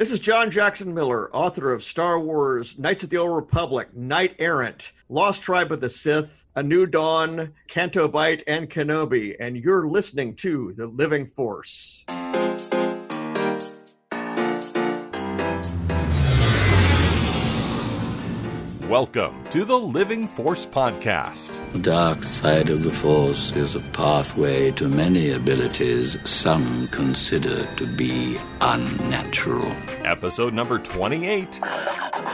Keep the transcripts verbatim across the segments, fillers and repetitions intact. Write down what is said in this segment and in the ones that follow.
This is John Jackson Miller, author of Star Wars, Knights of the Old Republic, Knight Errant, Lost Tribe of the Sith, A New Dawn, Canto Bight, and Kenobi. And you're listening to The Living Force. Welcome to the Living Force Podcast. The dark side of the Force is a pathway to many abilities some consider to be unnatural. Episode number twenty-eight,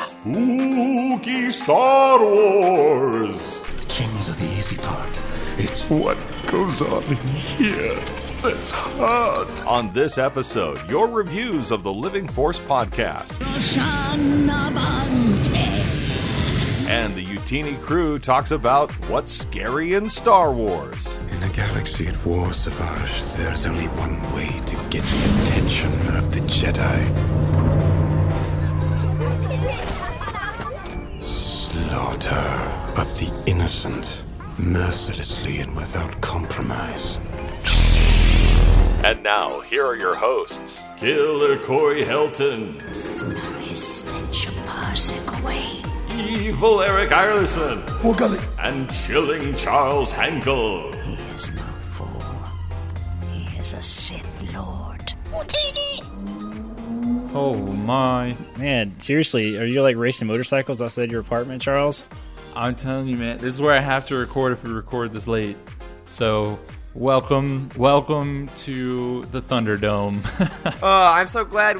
Spooky Star Wars. Chains are the easy part. It's what goes on in here that's hard. On this episode, your reviews of the Living Force Podcast. And the Utini crew talks about what's scary in Star Wars. In a galaxy at war, Savage, there's only one way to get the attention of the Jedi. Slaughter of the innocent, mercilessly and without compromise. And now, here are your hosts. Killer Corey Helton. Smelly stench of parsec away. Evil Eric Irelson. Oh, golly. And chilling Charles Hankel. He is no fool. He is a Sith Lord. Utini! Oh, my. Man, seriously, are you like racing motorcycles outside your apartment, Charles? I'm telling you, man, this is where I have to record if we record this late. So, welcome, welcome to the Thunderdome. Oh, uh, I'm so glad...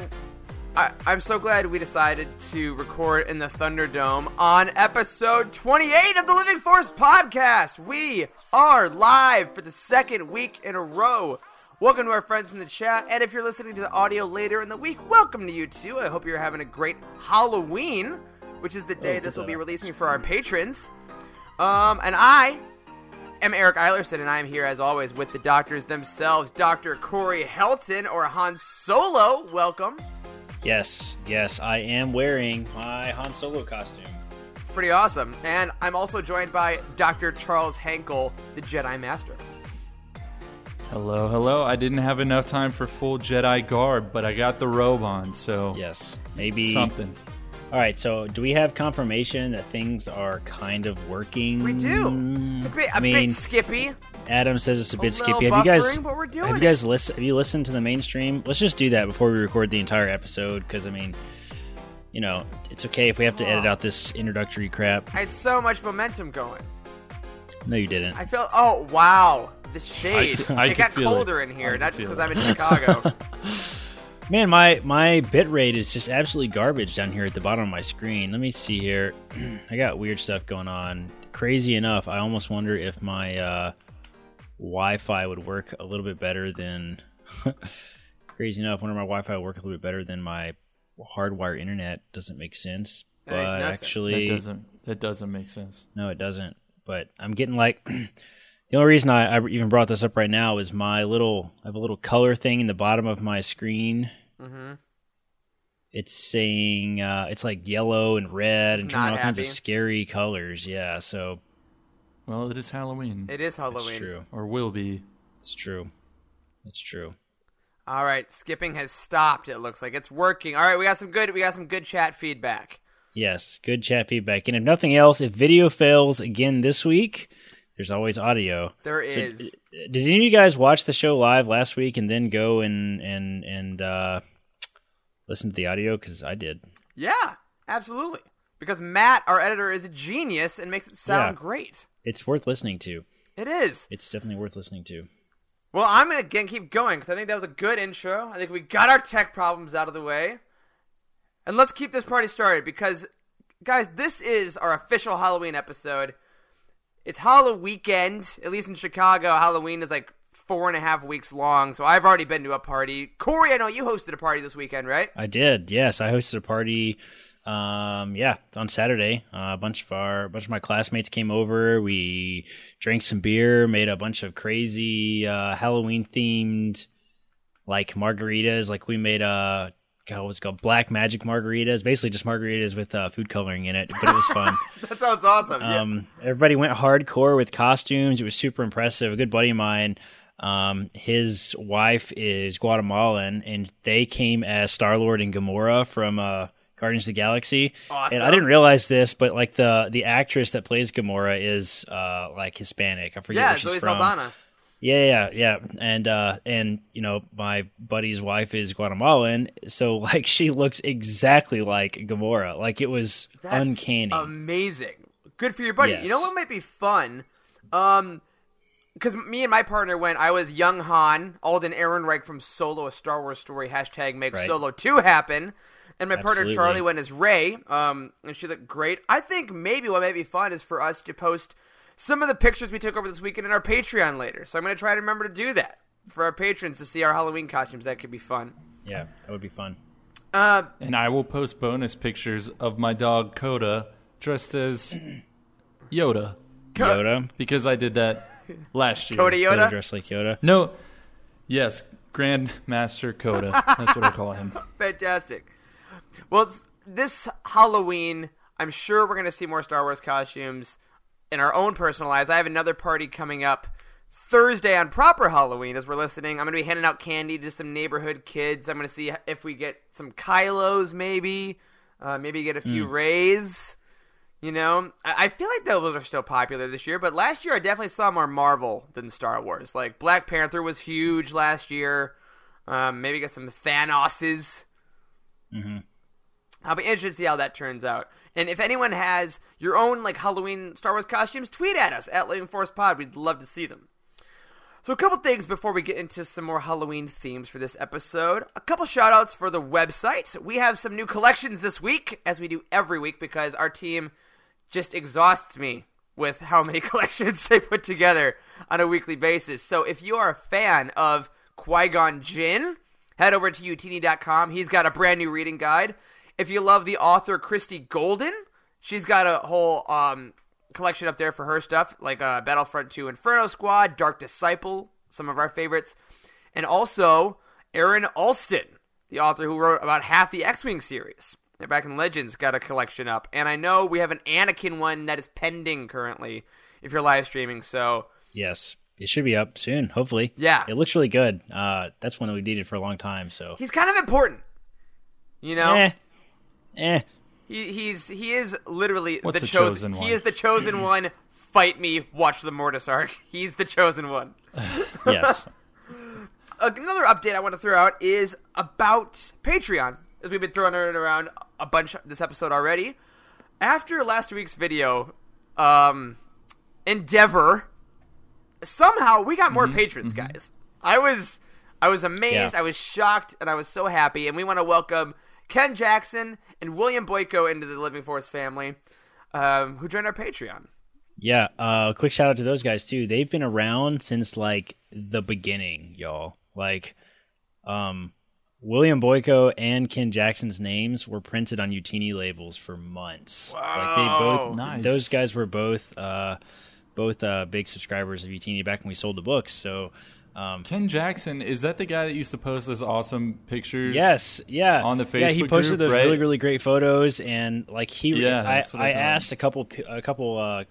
I, I'm so glad we decided to record in the Thunderdome on episode twenty-eight of the Living Force Podcast. We are live for the second week in a row. Welcome to our friends in the chat. And if you're listening to the audio later in the week, welcome to you too. I hope you're having a great Halloween, which is the day this will be releasing for our patrons. Um, and I am Eric Eilerson, and I am here as always with the doctors themselves, Doctor Corey Helton, or Han Solo. Welcome. Yes, yes, I am wearing my Han Solo costume. It's pretty awesome. And I'm also joined by Doctor Charles Hankel, the Jedi Master. Hello, hello. I didn't have enough time for full Jedi garb, but I got the robe on, so... Yes, maybe... something. All right, so do we have confirmation that things are kind of working? We do. It's a bit, a I mean, bit skippy. Adam says it's a bit a skippy. Have you guys, but we're doing have you guys listen, have you listened to the mainstream? Let's just do that before we record the entire episode, because, I mean, you know, it's okay if we have to oh. edit out this introductory crap. I had so much momentum going. No, you didn't. I felt, oh, wow, the shade. I, I it got colder it. in here, not just because I'm in Chicago. Man, my, my bit rate is just absolutely garbage down here at the bottom of my screen. Let me see here. I got weird stuff going on. Crazy enough, I almost wonder if my uh, Wi-Fi would work a little bit better than... Crazy enough, I wonder if my Wi-Fi would work a little bit better than my hardwire internet. Doesn't make sense. But that makes no actually... sense. That doesn't, that doesn't make sense. No, it doesn't. But I'm getting like... The only reason I, I even brought this up right now is my little, I have a little color thing in the bottom of my screen. Mm-hmm. It's saying, uh, it's like yellow and red and all kinds of scary colors. Yeah, so. Well, it is Halloween. It is Halloween. It's true. Or will be. It's true. It's true. All right, skipping has stopped. It looks like it's working. All right, we got some good, we got some good chat feedback. Yes, good chat feedback. And if nothing else, if video fails again this week... There's always audio. There is. So, did any of you guys watch the show live last week and then go and and and uh, listen to the audio? Because I did. Yeah, absolutely. Because Matt, our editor, is a genius and makes it sound yeah. great. It's worth listening to. It is. It's definitely worth listening to. Well, I'm going to keep going because I think that was a good intro. I think we got our tech problems out of the way. And let's keep this party started because, guys, this is our official Halloween episode. It's Halloween weekend, at least in Chicago. Halloween is like four and a half weeks long, so I've already been to a party. Corey, I know you hosted a party this weekend, right? I did, yes. I hosted a party, um, yeah, on Saturday. Uh, a bunch of our, a bunch of my classmates came over. We drank some beer, made a bunch of crazy uh, Halloween-themed like margaritas. Like we made a God, what's it called? Black Magic margaritas. Basically just margaritas with uh, food coloring in it, but it was fun. That sounds awesome. Um, yeah. Everybody went hardcore with costumes. It was super impressive. A good buddy of mine Um, his wife is Guatemalan, and they came as Star-Lord and Gamora from uh, Guardians of the Galaxy. Awesome. And I didn't realize this, but like the the actress that plays Gamora is uh, like Hispanic. I forget yeah, where she's Zoe from. Saldana. Yeah, yeah, yeah. And uh, and you know, my buddy's wife is Guatemalan, so like she looks exactly like Gamora. Like it was That's uncanny, amazing. Good for your buddy. Yes. You know what might be fun? Um. Because me and my partner went, I was young Han, Alden Ehrenreich from Solo, A Star Wars Story, hashtag make right. Solo two happen. And my Absolutely. partner Charlie went as Rey, um, and she looked great. I think maybe what might be fun is for us to post some of the pictures we took over this weekend in our Patreon later. So I'm going to try to remember to do that for our patrons to see our Halloween costumes. That could be fun. Yeah, that would be fun. Uh, and I will post bonus pictures of my dog Coda dressed as Yoda. Yoda? Because I did that. Last year. Coda Yoda? Coda dressed like Yoda? No. Yes. Grandmaster Coda. That's what I call him. Fantastic. Well, this Halloween, I'm sure we're going to see more Star Wars costumes in our own personal lives. I have another party coming up Thursday on proper Halloween as we're listening. I'm going to be handing out candy to some neighborhood kids. I'm going to see if we get some Kylos maybe. Uh, maybe get a few mm. Rays. You know, I feel like those are still popular this year, but last year I definitely saw more Marvel than Star Wars. Like, Black Panther was huge last year. Um, maybe get some Thanoses. Mm-hmm. I'll be interested to see how that turns out. And if anyone has your own, like, Halloween Star Wars costumes, tweet at us, at Living Force Pod. We'd love to see them. So a couple things before we get into some more Halloween themes for this episode. A couple shout-outs for the website. We have some new collections this week, as we do every week, because our team just exhausts me with how many collections they put together on a weekly basis. So if you are a fan of Qui-Gon Jinn, head over to utini dot com. He's got a brand new reading guide. If you love the author Christy Golden, she's got a whole um, collection up there for her stuff, like uh, Battlefront two Inferno Squad, Dark Disciple, some of our favorites, and also Aaron Alston, the author who wrote about half the X-Wing series. They're back in Legends, got a collection up. And I know we have an Anakin one that is pending currently if you're live streaming, so... Yes, it should be up soon, hopefully. Yeah. It looks really good. Uh, that's one that we needed for a long time, so... He's kind of important, you know? Eh. Eh. He, he's, he is literally What's the chosen, chosen one. He is the chosen one. Fight me, watch the Mortis arc. He's the chosen one. Yes. Another update I want to throw out is about Patreon. As we've been throwing it around a bunch this episode already. After last week's video, um, Endeavor, somehow we got more mm-hmm, patrons, mm-hmm. guys. I was I was amazed, yeah. I was shocked, and I was so happy. And we want to welcome Ken Jackson and William Boyko into the Living Force family, um, who joined our Patreon. Yeah, uh, quick shout out to those guys, too. They've been around since, like, the beginning, y'all. Like, um... William Boyko and Ken Jackson's names were printed on Utini labels for months. Wow. Like they both, nice. Those guys were both uh, both uh, big subscribers of Utini back when we sold the books. So um, Ken Jackson, is that the guy that used to post those awesome pictures? Yes, yeah. On the Facebook Yeah, he posted group, those right? really, really great photos. And like he, yeah, I, I, I asked a couple a couple uh,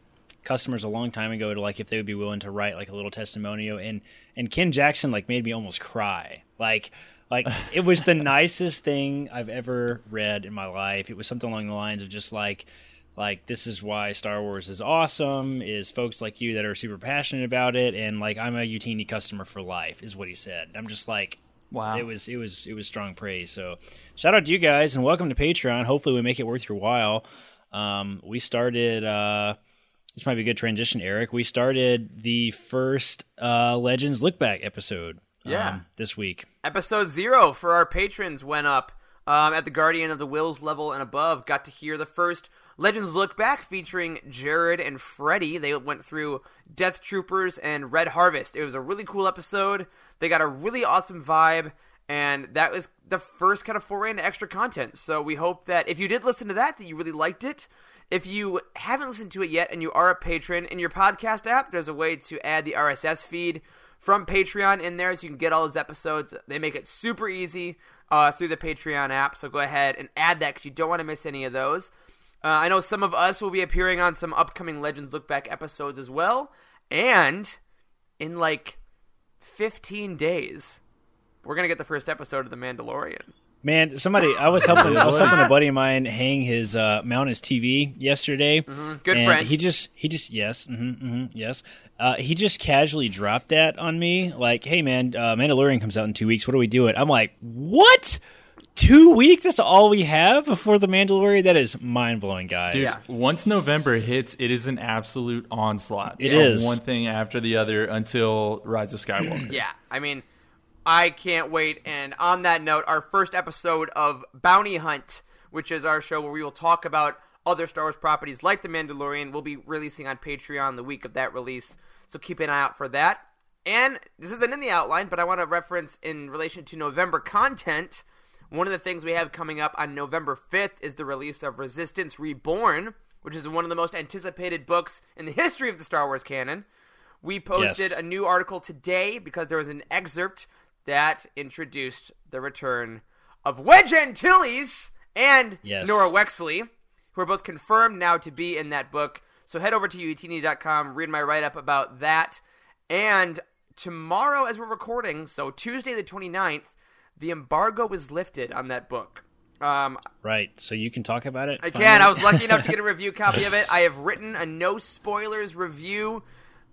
customers a long time ago to like if they would be willing to write like a little testimonial. And and Ken Jackson like made me almost cry. Like. Like, it was the nicest thing I've ever read in my life. It was something along the lines of just like, like, this is why Star Wars is awesome, is folks like you that are super passionate about it, and, like, I'm a Utini customer for life, is what he said. I'm just like, wow. It was it was, it was strong praise. So, shout out to you guys, and welcome to Patreon. Hopefully we make it worth your while. Um, we started... Uh, This might be a good transition, Eric. We started the first uh, Legends Look Back episode. Yeah, um, this week. Episode zero for our patrons went up um, at the Guardian of the Wills level and above. Got to hear the first Legends Look Back featuring Jared and Freddy. They went through Death Troopers and Red Harvest. It was a really cool episode. They got a really awesome vibe, and that was the first kind of foray into extra content. So we hope that if you did listen to that, that you really liked it. If you haven't listened to it yet and you are a patron, in your podcast app, there's a way to add the R S S feed from Patreon in there, so you can get all those episodes. They make it super easy uh, through the Patreon app, so go ahead and add that because you don't want to miss any of those. Uh, I know some of us will be appearing on some upcoming Legends Look Back episodes as well, and in like fifteen days, we're going to get the first episode of The Mandalorian. Man, somebody, I was helping, I was helping a buddy of mine hang his, uh, mount his T V yesterday. Mm-hmm. Good friend. He just, he just, yes, mm-hmm, mm-hmm, yes. Uh, he just casually dropped that on me. Like, hey man, uh, Mandalorian comes out in two weeks. What do we do it? I'm like, what? Two weeks? That's all we have before The Mandalorian? That is mind-blowing, guys. Dude, yeah. Once November hits, it is an absolute onslaught. It is. One thing after the other until Rise of Skywalker. Yeah, I mean, I can't wait. And on that note, our first episode of Bounty Hunt, which is our show where we will talk about other Star Wars properties like The Mandalorian, will be releasing on Patreon the week of that release. So keep an eye out for that. And this isn't in the outline, but I want to reference in relation to November content. One of the things we have coming up on November fifth is the release of Resistance Reborn, which is one of the most anticipated books in the history of the Star Wars canon. We posted yes. a new article today because there was an excerpt that introduced the return of Wedge Antilles and yes. Nora Wexley, who are both confirmed now to be in that book. So head over to utini dot com, read my write-up about that. And tomorrow as we're recording, so Tuesday the twenty-ninth, the embargo was lifted on that book. Um, right, so you can talk about it? I can. I was lucky enough to get a review copy of it. I have written a no-spoilers review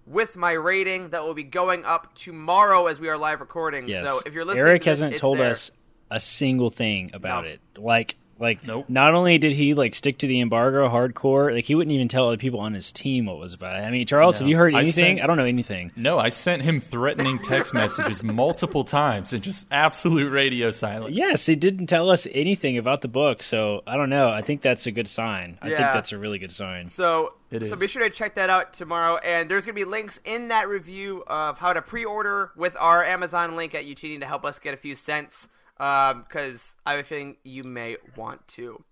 with my rating that will be going up tomorrow as we are live recording. Yes. So if you're listening, Eric to this, hasn't told there. us a single thing about no. it. Like, like nope. Not only did he like stick to the embargo hardcore, like he wouldn't even tell other people on his team what it was about. I mean, Charles, no. have you heard anything? I, sent, I don't know anything. No, I sent him threatening text messages multiple times and just absolute radio silence. Yes, he didn't tell us anything about the book, so I don't know. I think that's a good sign. I yeah. think that's a really good sign. So, it so is. Be sure to check that out tomorrow, and there's going to be links in that review of how to pre-order with our Amazon link at Utini to help us get a few cents. Because um, I have a feeling you may want to.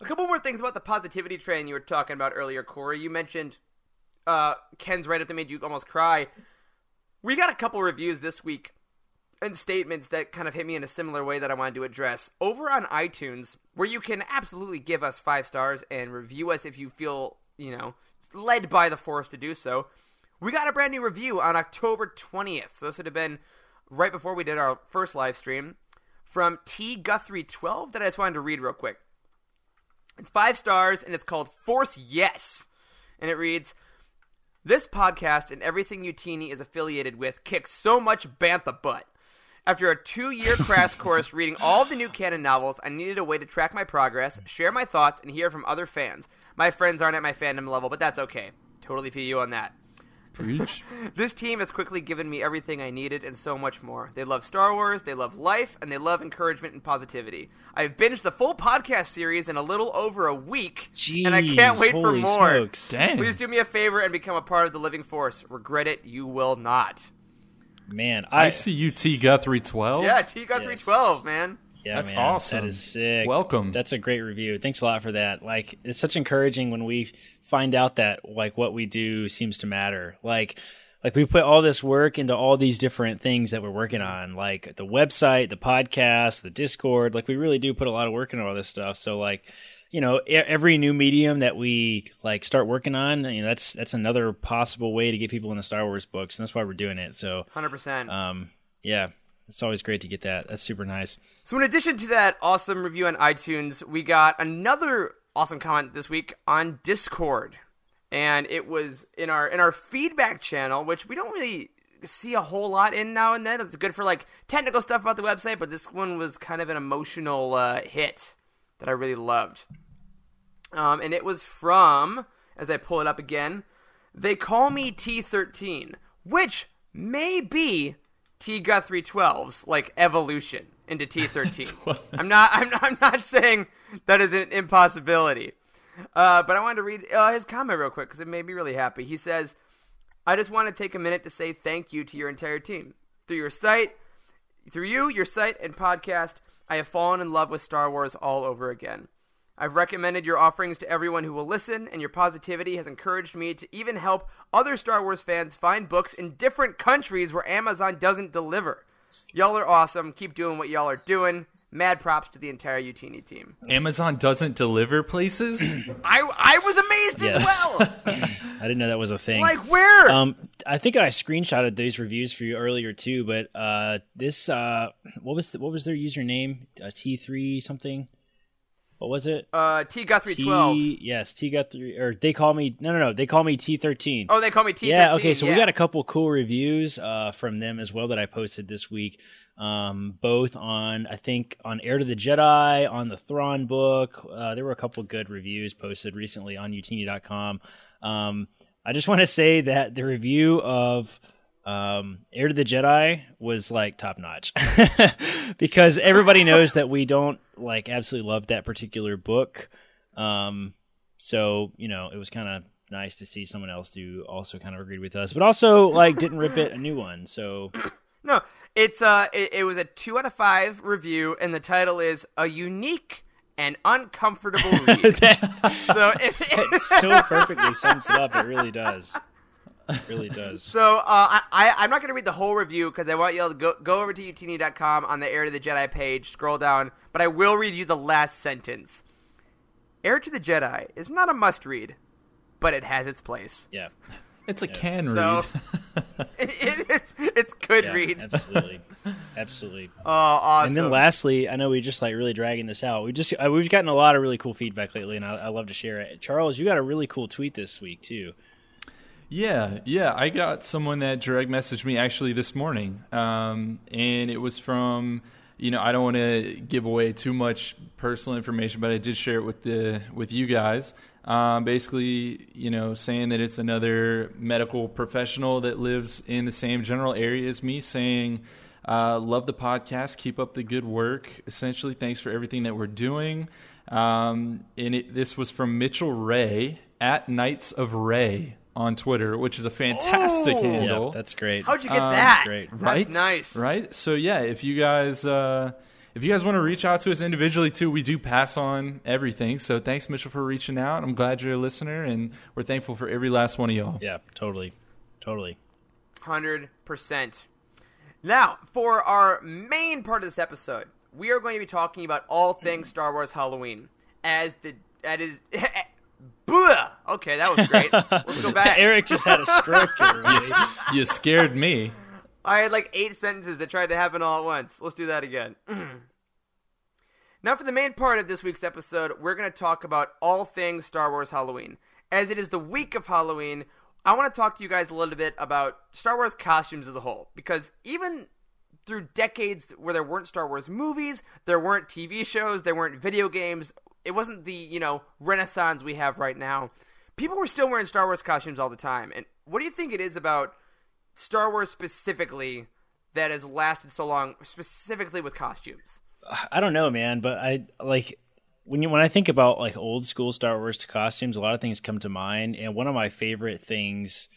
A couple more things about the positivity train you were talking about earlier, Corey. You mentioned uh, Ken's write-up that made you almost cry. We got a couple reviews this week and statements that kind of hit me in a similar way that I wanted to address. Over on iTunes, where you can absolutely give us five stars and review us if you feel, you know, led by the force to do so, we got a brand new review on October twentieth. So this would have been right before we did our first live stream. From T. Guthrie twelve that I just wanted to read real quick. It's five stars, and it's called Force Yes. And it reads, "This podcast and everything Utini is affiliated with kicks so much bantha butt. After a two-year crash course reading all of the new canon novels, I needed a way to track my progress, share my thoughts, and hear from other fans. My friends aren't at my fandom level, but that's okay. Totally feel you on that. Preach. This team has quickly given me everything I needed and so much more. They love Star Wars, they love life, and they love encouragement and positivity. I've binged the full podcast series in a little over a week, Jeez, and I can't wait for more. Smokes. Dang. Please do me a favor and become a part of the Living Force. Regret it, you will not." Man, I, I see you, T. Guthrie twelve. Yeah, T. Guthrie yes. twelve, man. Yeah, that's man. awesome. That is sick. Welcome. That's a great review. Thanks a lot for that. Like, it's such encouraging when we find out that like what we do seems to matter. Like, like we put all this work into all these different things that we're working on, like the website, the podcast, the Discord. Like, we really do put a lot of work into all this stuff. So like, you know, every new medium that we like start working on, you know, that's that's another possible way to get people into Star Wars books, and that's why we're doing it. So, one hundred percent. Um, yeah. It's always great to get that. That's super nice. So in addition to that awesome review on iTunes, we got another awesome comment this week on Discord. And it was in our in our feedback channel, which we don't really see a whole lot in now and then. It's good for like technical stuff about the website, but this one was kind of an emotional uh, hit that I really loved. Um, and it was from, as I pull it up again, "They Call Me T thirteen, which may be T. Guthrie twelve's like evolution into T thirteen. I'm not. I'm. I'm not saying that is an impossibility. Uh, but I wanted to read uh, his comment real quick because it made me really happy. He says, "I just want to take a minute to say thank you to your entire team. Through your site, through you, your site and podcast, I have fallen in love with Star Wars all over again. I've recommended your offerings to everyone who will listen, and your positivity has encouraged me to even help other Star Wars fans find books in different countries where Amazon doesn't deliver. Y'all are awesome. Keep doing what y'all are doing. Mad props to the entire Utini team." Amazon doesn't deliver places? I I was amazed yes. as well. I didn't know that was a thing. Like where? Um, I think I screenshotted these reviews for you earlier too. But uh, this uh, what was the, what was their username? Uh, T three something. What was it? Uh, T. Guthrie twelve. Yes, T. Guthrie, or they call me, no, no, no, they call me T thirteen. Oh, they call me T thirteen. Yeah, okay, so yeah. We got a couple cool reviews uh, from them as well that I posted this week, um, both on, I think, on Heir to the Jedi, on the Thrawn book. Uh, there were a couple good reviews posted recently on Utini dot com. Um, I just want to say that the review of... Um, Heir to the Jedi was like top notch because everybody knows that we don't like absolutely love that particular book. Um, so, you know, it was kind of nice to see someone else who also kind of agreed with us, but also like didn't rip it a new one. So no, it's uh, it, it was a two out of five review and the title is A Unique and Uncomfortable Read. that, so it, it so perfectly sums it up. It really does. It really does. So uh, I, I, I'm not going to read the whole review because I want you all to go, go over to utini dot com on the Heir to the Jedi page, scroll down, but I will read you the last sentence. Heir to the Jedi is not a must-read, but it has its place. Yeah. It's a yeah. can read. So, it, it, it's, it's good yeah, read. Absolutely. Absolutely. Oh, awesome. And then lastly, I know we just like really dragging this out. We just, we've gotten a lot of really cool feedback lately, and I, I love to share it. Charles, you got a really cool tweet this week, too. Yeah, yeah. I got someone that direct messaged me actually this morning, um, and it was from, you know, I don't want to give away too much personal information, but I did share it with the with you guys. Um, basically, you know, saying that it's another medical professional that lives in the same general area as me, saying, uh, love the podcast, keep up the good work. Essentially, thanks for everything that we're doing. Um, and it, this was from Mitchell Ray at Knights of Ray on Twitter, which is a fantastic oh, handle. Yeah, that's great. How'd you get um, that? That's great. Right? That's nice. Right? So yeah, if you guys uh, if you guys want to reach out to us individually too, we do pass on everything. So thanks, Mitchell, for reaching out. I'm glad you're a listener, and we're thankful for every last one of y'all. Yeah, totally. Totally. one hundred percent. Now, for our main part of this episode, we are going to be talking about all things Star Wars Halloween. As the... That is... Bleh. Okay, that was great. Let's go back. Eric just had a stroke. You, you scared me. I had like eight sentences that tried to happen all at once. Let's do that again. Now for the main part of this week's episode, we're going to talk about all things Star Wars Halloween. As it is the week of Halloween, I want to talk to you guys a little bit about Star Wars costumes as a whole. Because even through decades where there weren't Star Wars movies, there weren't T V shows, there weren't video games... It wasn't the, you know, renaissance we have right now. People were still wearing Star Wars costumes all the time. And what do you think it is about Star Wars specifically that has lasted so long, specifically with costumes? I don't know, man, but I like when you when I think about like old school Star Wars costumes, a lot of things come to mind. And one of my favorite things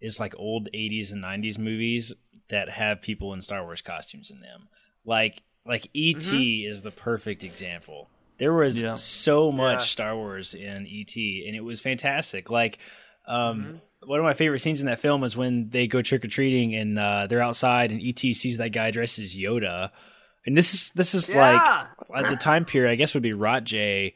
is like old eighties and nineties movies that have people in Star Wars costumes in them. Like like E T mm-hmm. is the perfect example. There was yeah. so much yeah. Star Wars in E T, and it was fantastic. Like, um, mm-hmm. one of my favorite scenes in that film is when they go trick-or-treating, and uh, they're outside, and E T sees that guy dressed as Yoda. And this is this is yeah. like, at the time period, I guess would be Rot-J,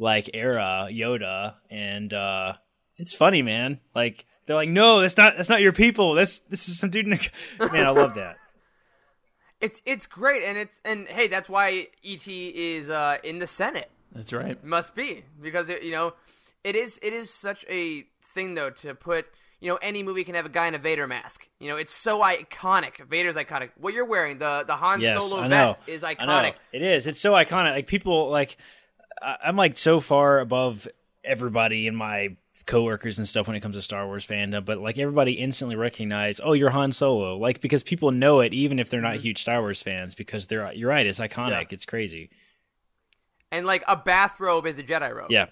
like, era Yoda. And uh, it's funny, man. Like, they're like, no, that's not that's not your people. That's This is some dude in a... Man, I love that. It's it's great, and it's and hey, that's why E T is uh, in the Senate. That's right. It must be because it, you know, it is it is such a thing though to put, you know, any movie can have a guy in a Vader mask. You know, it's so iconic. Vader's iconic. What you're wearing, the the Han yes, Solo vest is iconic. It is. It's so iconic. Like people like I'm like so far above everybody in my coworkers and stuff when it comes to Star Wars fandom, but like everybody instantly recognized, oh, you're Han Solo, like because people know it even if they're not huge Star Wars fans because they're you're right, it's iconic, yeah. It's crazy. And like a bathrobe is a Jedi robe. Yeah,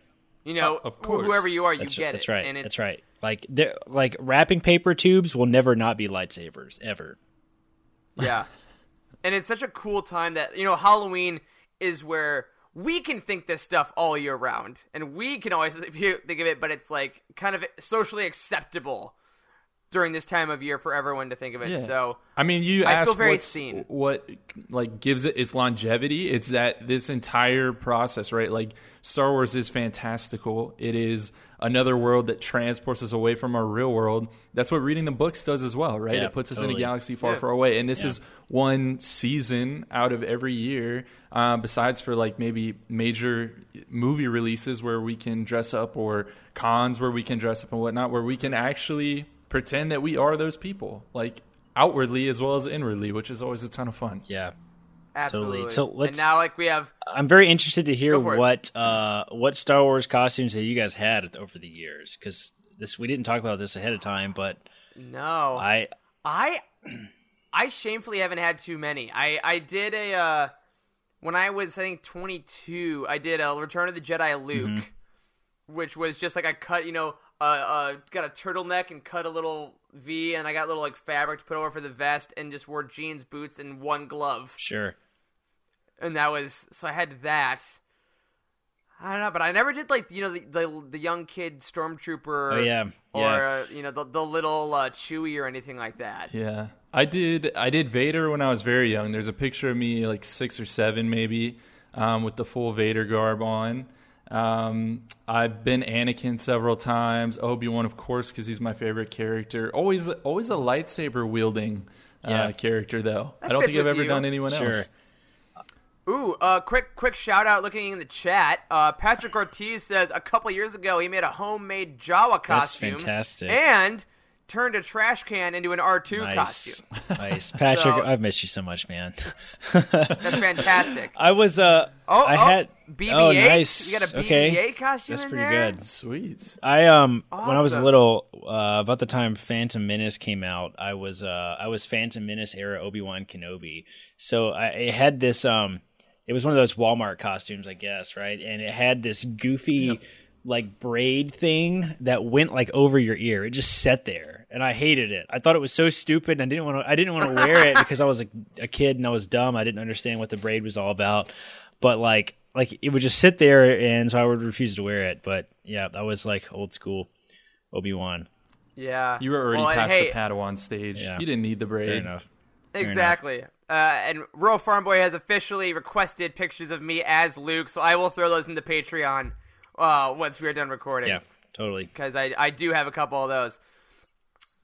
you know, oh, of course. Whoever you are, you that's, get that's it. That's right. And it's, that's right. Like they're like wrapping paper tubes will never not be lightsabers ever. Yeah, and it's such a cool time that you know Halloween is where. We can think this stuff all year round, and we can always think of it, but it's like kind of socially acceptable during this time of year for everyone to think of it. Yeah. So I mean, you I asked feel very seen. What like gives it its longevity. It's that this entire process, right? Like Star Wars is fantastical. It is another world that transports us away from our real world. That's what reading the books does as well, right? Yeah, it puts us totally. in a galaxy far, yeah. far away. And this yeah. is one season out of every year, um, besides for like maybe major movie releases where we can dress up, or cons where we can dress up and whatnot, where we can actually pretend that we are those people, like outwardly as well as inwardly, which is always a ton of fun. Yeah, absolutely. Totally. So let's, and now like we have, I'm very interested to hear what, uh, what Star Wars costumes that you guys had over the years. 'Cause this, we didn't talk about this ahead of time, but no, I, I, I shamefully haven't had too many. I, I did a, uh, when I was, I think twenty-two, I did a Return of the Jedi Luke, mm-hmm. which was just like I cut, you know, Uh, uh, got a turtleneck and cut a little V, and I got a little like fabric to put over for the vest, and just wore jeans, boots, and one glove. Sure. And that was, so I had that. I don't know, but I never did like, you know, the the, the young kid stormtrooper. Oh, yeah. Or yeah. Uh, you know, the the little uh, Chewie or anything like that. Yeah, I did. I did Vader when I was very young. There's a picture of me like six or seven maybe, um, with the full Vader garb on. Um, I've been Anakin several times. Obi-Wan, of course, because he's my favorite character. Always, always a lightsaber wielding uh, yeah. character, though. That I don't think I've ever you. done anyone sure. else. Ooh, uh, quick, quick shout out! Looking in the chat, uh, Patrick Ortiz says a couple years ago he made a homemade Jawa costume. That's fantastic. And turned a trash can into an R two nice. costume. Nice. Patrick, so, I've missed you so much, man. That's fantastic. I was, uh, oh, I oh, had, B B eight. Oh, nice. You got a B B eight okay. costume That's in pretty there? Good. Sweet. I, um, awesome. when I was little, uh, about the time Phantom Menace came out, I was, uh, I was Phantom Menace era Obi-Wan Kenobi. So I, I had this, um, it was one of those Walmart costumes, I guess, right? And it had this goofy, yep. like braid thing that went like over your ear. It just sat there, and I hated it. I thought it was so stupid, and I didn't want to. I didn't want to wear it because I was a, a kid and I was dumb. I didn't understand what the braid was all about. But like, like it would just sit there, and so I would refuse to wear it. But yeah, that was like old school Obi-Wan. Yeah, you were already well, past hey, the Padawan stage. Yeah. You didn't need the braid. Fair enough. Fair exactly. Enough. Uh, and Royal Farm Boy has officially requested pictures of me as Luke, so I will throw those into Patreon. Uh, once we are done recording. Yeah, totally. Because I, I do have a couple of those.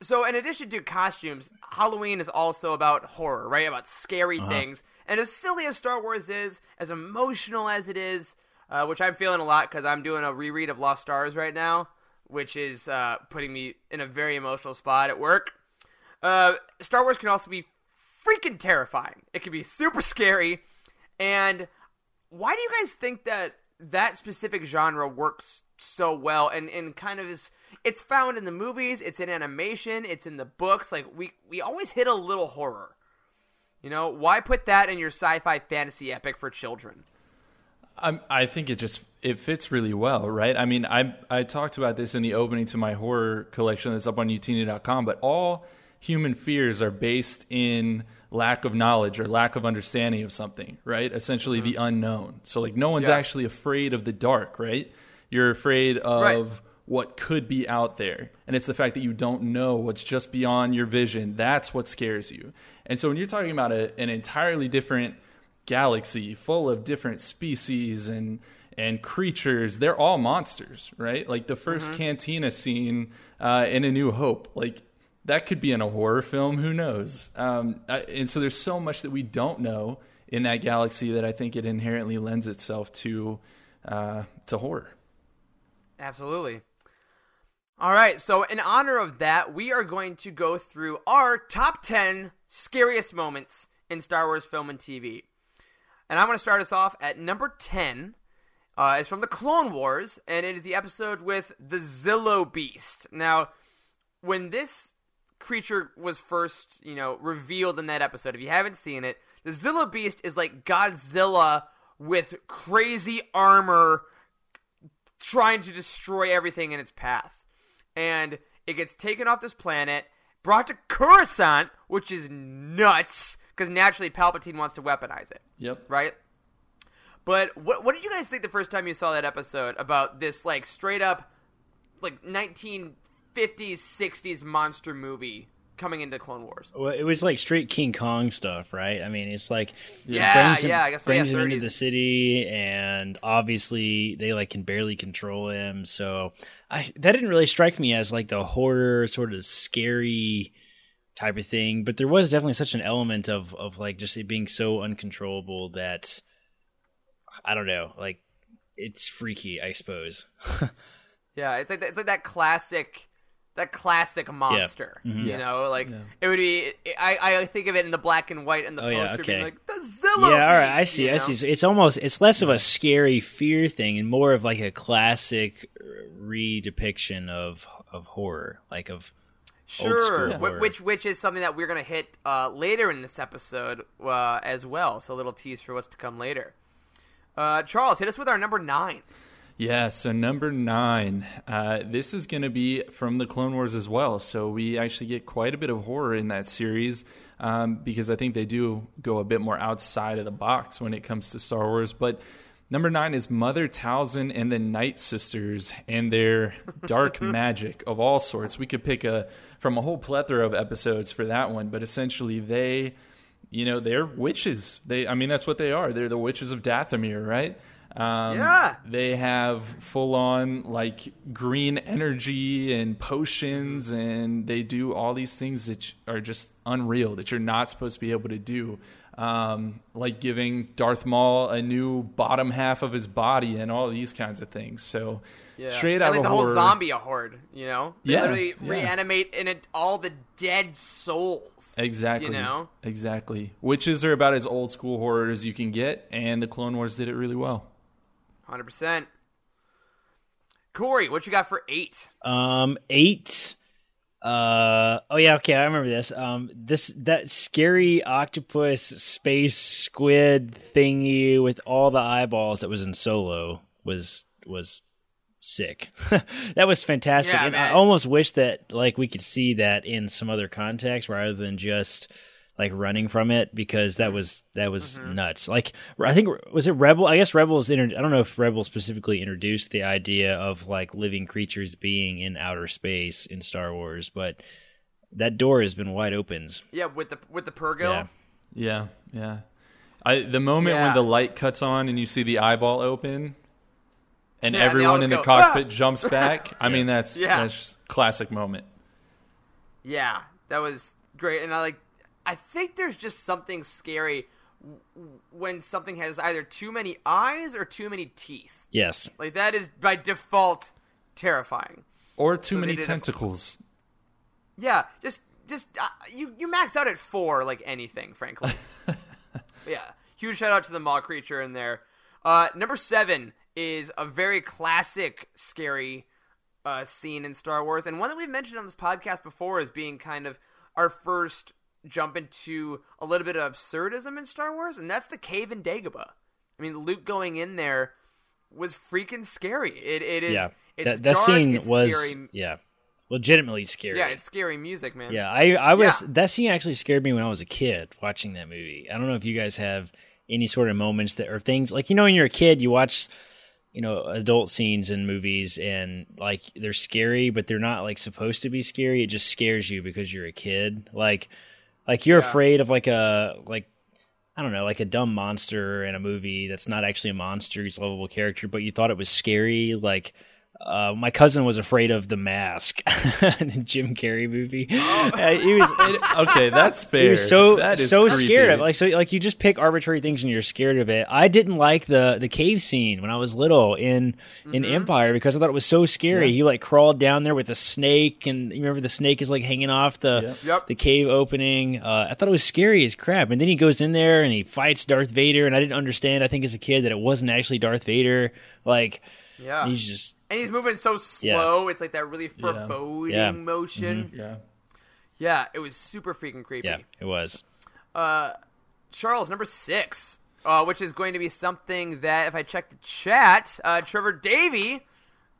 So in addition to costumes, Halloween is also about horror, right? About scary uh-huh. things. And as silly as Star Wars is, as emotional as it is, uh, which I'm feeling a lot because I'm doing a reread of Lost Stars right now, which is uh, putting me in a very emotional spot at work. Uh, Star Wars can also be freaking terrifying. It can be super scary. And why do you guys think that that specific genre works so well and, and kind of is it's found in the movies, it's in animation, it's in the books. Like we, we always hit a little horror, you know, why put that in your sci-fi fantasy epic for children? I'm, I think it just, it fits really well. Right. I mean, I, I talked about this in the opening to my horror collection that's up on utini dot com, but all human fears are based in lack of knowledge or lack of understanding of something, right? Essentially mm-hmm. the unknown. So like no one's yeah. actually afraid of the dark, right? You're afraid of right. what could be out there. And it's the fact that you don't know what's just beyond your vision. That's what scares you. And so when you're talking about a, an entirely different galaxy full of different species and and creatures, they're all monsters, right? Like the first mm-hmm. cantina scene uh, in A New Hope, like that could be in a horror film. Who knows? Um, I, and so there's so much that we don't know in that galaxy that I think it inherently lends itself to uh, to horror. Absolutely. All right. So in honor of that, we are going to go through our top ten scariest moments in Star Wars film and T V. And I'm going to start us off at number ten. Uh, it's from the Clone Wars, and it is the episode with the Zillo Beast. Now, when this creature was first, you know, revealed in that episode, if you haven't seen it, the Zillo Beast is like Godzilla with crazy armor trying to destroy everything in its path. And it gets taken off this planet, brought to Coruscant, which is nuts because naturally Palpatine wants to weaponize it. Yep. Right? But what what did you guys think the first time you saw that episode about this like straight up like nineteen fifties, sixties monster movie coming into Clone Wars. Well, it was like straight King Kong stuff, right? I mean, it's like yeah, it brings him, yeah, I guess so, brings yeah, him into the city, and obviously they like can barely control him. So I that didn't really strike me as like the horror sort of scary type of thing, but there was definitely such an element of of like just it being so uncontrollable that I don't know, like it's freaky, I suppose. Yeah, it's like it's like that classic. That classic monster, yeah. mm-hmm. you know, like yeah. it would be. I, I think of it in the black and white and the oh, poster, yeah, okay. being like the Zillow. Yeah, all right, piece, I see, I know? see. So it's almost it's less of a scary fear thing and more of like a classic redepiction of of horror, like of sure, old school yeah. horror. which which is something that we're gonna hit uh, later in this episode uh, as well. So a little tease for what's to come later. Uh, Charles, hit us with our number nine. Yeah, so number nine, uh, this is going to be from the Clone Wars as well. So we actually get quite a bit of horror in that series um, because I think they do go a bit more outside of the box when it comes to Star Wars. But number nine is Mother Talzin and the Night Sisters and their dark magic of all sorts. We could pick a from a whole plethora of episodes for that one, but essentially they, you know, they're witches. They, I mean, that's what they are. They're the witches of Dathomir, right? Um, yeah. They have full-on like green energy and potions, and they do all these things that are just unreal that you're not supposed to be able to do, um, like giving Darth Maul a new bottom half of his body and all these kinds of things. So yeah. straight out and, like, of the horror. Whole zombie horde, you know, they yeah, literally yeah. reanimate in it all the dead souls. Exactly, you know, exactly. Witches are about as old school horror as you can get, and the Clone Wars did it really well. one hundred percent. Corey, what you got for eight? Um, eight. Uh, oh yeah, okay, I remember this. Um, this that scary octopus space squid thingy with all the eyeballs that was in Solo was was sick. That was fantastic, yeah, and man. I almost wish that like we could see that in some other context rather than just. Like running from it, because that was that was mm-hmm. nuts. Like I think was it Rebel? I guess Rebels. Inter- I don't know if Rebels specifically introduced the idea of like living creatures being in outer space in Star Wars, but that door has been wide open. Yeah, with the with the Purrgil. Yeah, yeah. yeah. I, the moment yeah. when the light cuts on and you see the eyeball open, and yeah, everyone and in the go, cockpit ah! jumps back. I mean, that's yeah. that's classic moment. Yeah, that was great, and I like. I think there's just something scary when something has either too many eyes or too many teeth. Yes. Like, that is, by default, terrifying. Or too so many tentacles. A... Yeah, just, just uh, you, you max out at four, like, anything, frankly. Yeah, huge shout-out to the maw creature in there. Uh, number seven is a very classic scary uh, scene in Star Wars, and one that we've mentioned on this podcast before as being kind of our first... jump into a little bit of absurdism in Star Wars, and that's the cave in Dagobah. I mean, Luke going in there was freaking scary. It it is. Yeah. It's that that dark, scene it's was scary. Yeah, legitimately scary. Yeah, it's scary music, man. Yeah, I I was yeah. that scene actually scared me when I was a kid watching that movie. I don't know if you guys have any sort of moments that or things like you know when you're a kid you watch. You know, adult scenes in movies and like they're scary, but they're not like supposed to be scary. It just scares you because you're a kid. Like. Like you're yeah. afraid of like a like I don't know like a dumb monster in a movie that's not actually a monster, he's a lovable character, but you thought it was scary. Like uh, my cousin was afraid of The Mask, the Jim Carrey movie. Oh. Uh, he was it, okay, that's fair. He was so that is so creepy. Scared of like so like you just pick arbitrary things and you're scared of it. I didn't like the the cave scene when I was little in mm-hmm. in Empire because I thought it was so scary. Yeah. He like crawled down there with a snake, and you remember the snake is like hanging off the yep. the cave opening. Uh, I thought it was scary as crap, and then he goes in there and he fights Darth Vader, and I didn't understand. I think as a kid that it wasn't actually Darth Vader. Like yeah, he's just. And he's moving so slow. Yeah. It's like that really foreboding yeah. Yeah. motion. Mm-hmm. Yeah. Yeah, it was super freaking creepy. Yeah, it was. Uh, Charles, number six, uh, which is going to be something that, if I check the chat, uh, Trevor Davey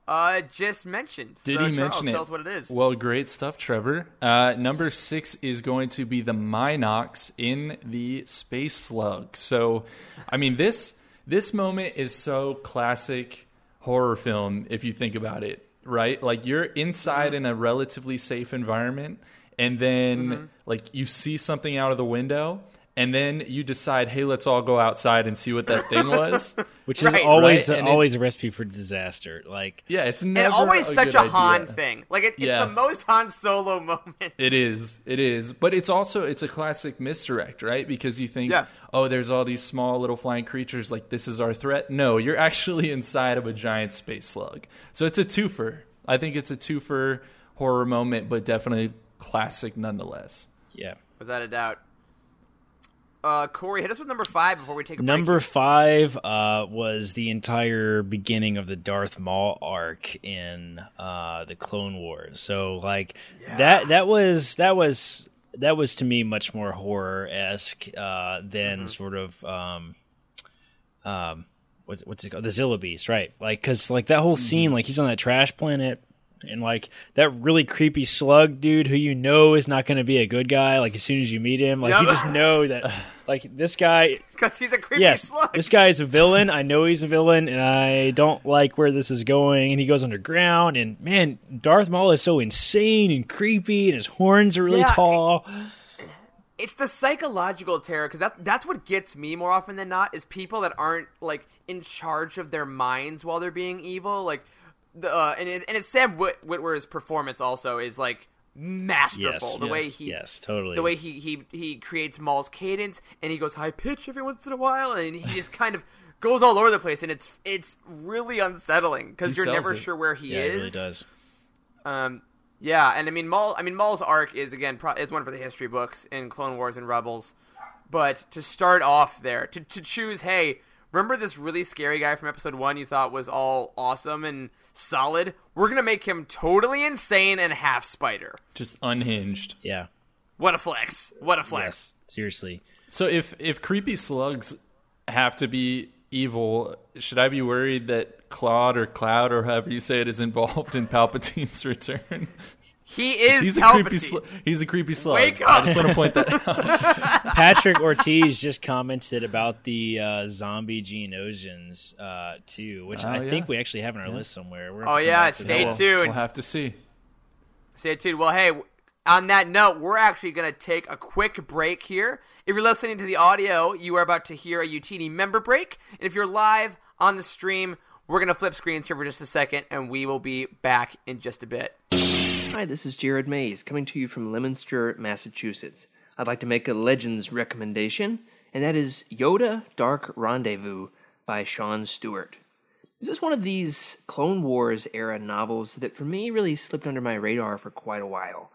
uh, just mentioned. Did so, he Charles, mention it? Tell us what it is. Well, great stuff, Trevor. Uh, number six is going to be the Minox in the Space Slug. So, I mean, this this moment is so classic horror film if you think about it. right? Like, you're inside mm-hmm. in a relatively safe environment, and then mm-hmm. like you see something out of the window, and then you decide, hey, let's all go outside and see what that thing was. Which is right, always right? A, always it, a recipe for disaster. Like, yeah, it's never and always a such good a Han idea. Thing. Like, it, it's yeah. the most Han Solo moment. It is, it is. But it's also it's a classic misdirect, right? Because you think, yeah. oh, there's all these small little flying creatures. Like, this is our threat. No, you're actually inside of a giant space slug. So it's a twofer. I think it's a twofer horror moment, but definitely classic nonetheless. Yeah, without a doubt. Uh, Corey, hit us with number five before we take a break. Number five uh, was the entire beginning of the Darth Maul arc in uh, the Clone Wars. So, like yeah. that that was that was that was to me much more horror-esque uh, than mm-hmm. sort of um, um, what, what's it called? The Zilla Beast, right? Like, because like that whole scene, mm-hmm. like he's on that trash planet. And, like, that really creepy slug dude who you know is not going to be a good guy, like, as soon as you meet him. Like, yep. you just know that, like, this guy... Because he's a creepy yes, slug. This guy is a villain. I know he's a villain, and I don't like where this is going. And he goes underground, and, man, Darth Maul is so insane and creepy, and his horns are really yeah, tall. It, it's the psychological terror, because that, that's what gets me more often than not, is people that aren't, like, in charge of their minds while they're being evil, like... The, uh, and, it, and it's Sam Whit- Witwer's performance also is like masterful. Yes, the yes, way he's, yes, totally. The way he, he, he creates Maul's cadence, and he goes high pitch every once in a while, and he just kind of goes all over the place, and it's it's really unsettling because you're never it. sure where he yeah, is. Yeah, really does. Um, yeah, and I mean Maul. I mean Maul's arc is again pro- is one for the history books in Clone Wars and Rebels, but to start off there, to to choose, hey. Remember this really scary guy from episode one you thought was all awesome and solid? We're going to make him totally insane and half spider. Just unhinged. Yeah. What a flex. What a flex. Yes, seriously. So if, if creepy slugs have to be evil, should I be worried that Claude or Cloud or however you say it is involved in Palpatine's return? He is he's Palpatine. A creepy sl- he's a creepy slug. Wake up. I just want to point that out. Patrick Ortiz just commented about the uh, zombie Geonosians, uh, too, which oh, I yeah. think we actually have on our yeah. list somewhere. We're oh, yeah. Stay tuned. We'll, we'll have to see. Stay tuned. Well, hey, on that note, we're actually going to take a quick break here. If you're listening to the audio, you are about to hear a Utini member break. And if you're live on the stream, we're going to flip screens here for just a second, and we will be back in just a bit. Hi, this is Jared Mays, coming to you from Leominster, Massachusetts. I'd like to make a Legends recommendation, and that is Yoda Dark Rendezvous by Sean Stewart. This is one of these Clone Wars-era novels that, for me, really slipped under my radar for quite a while.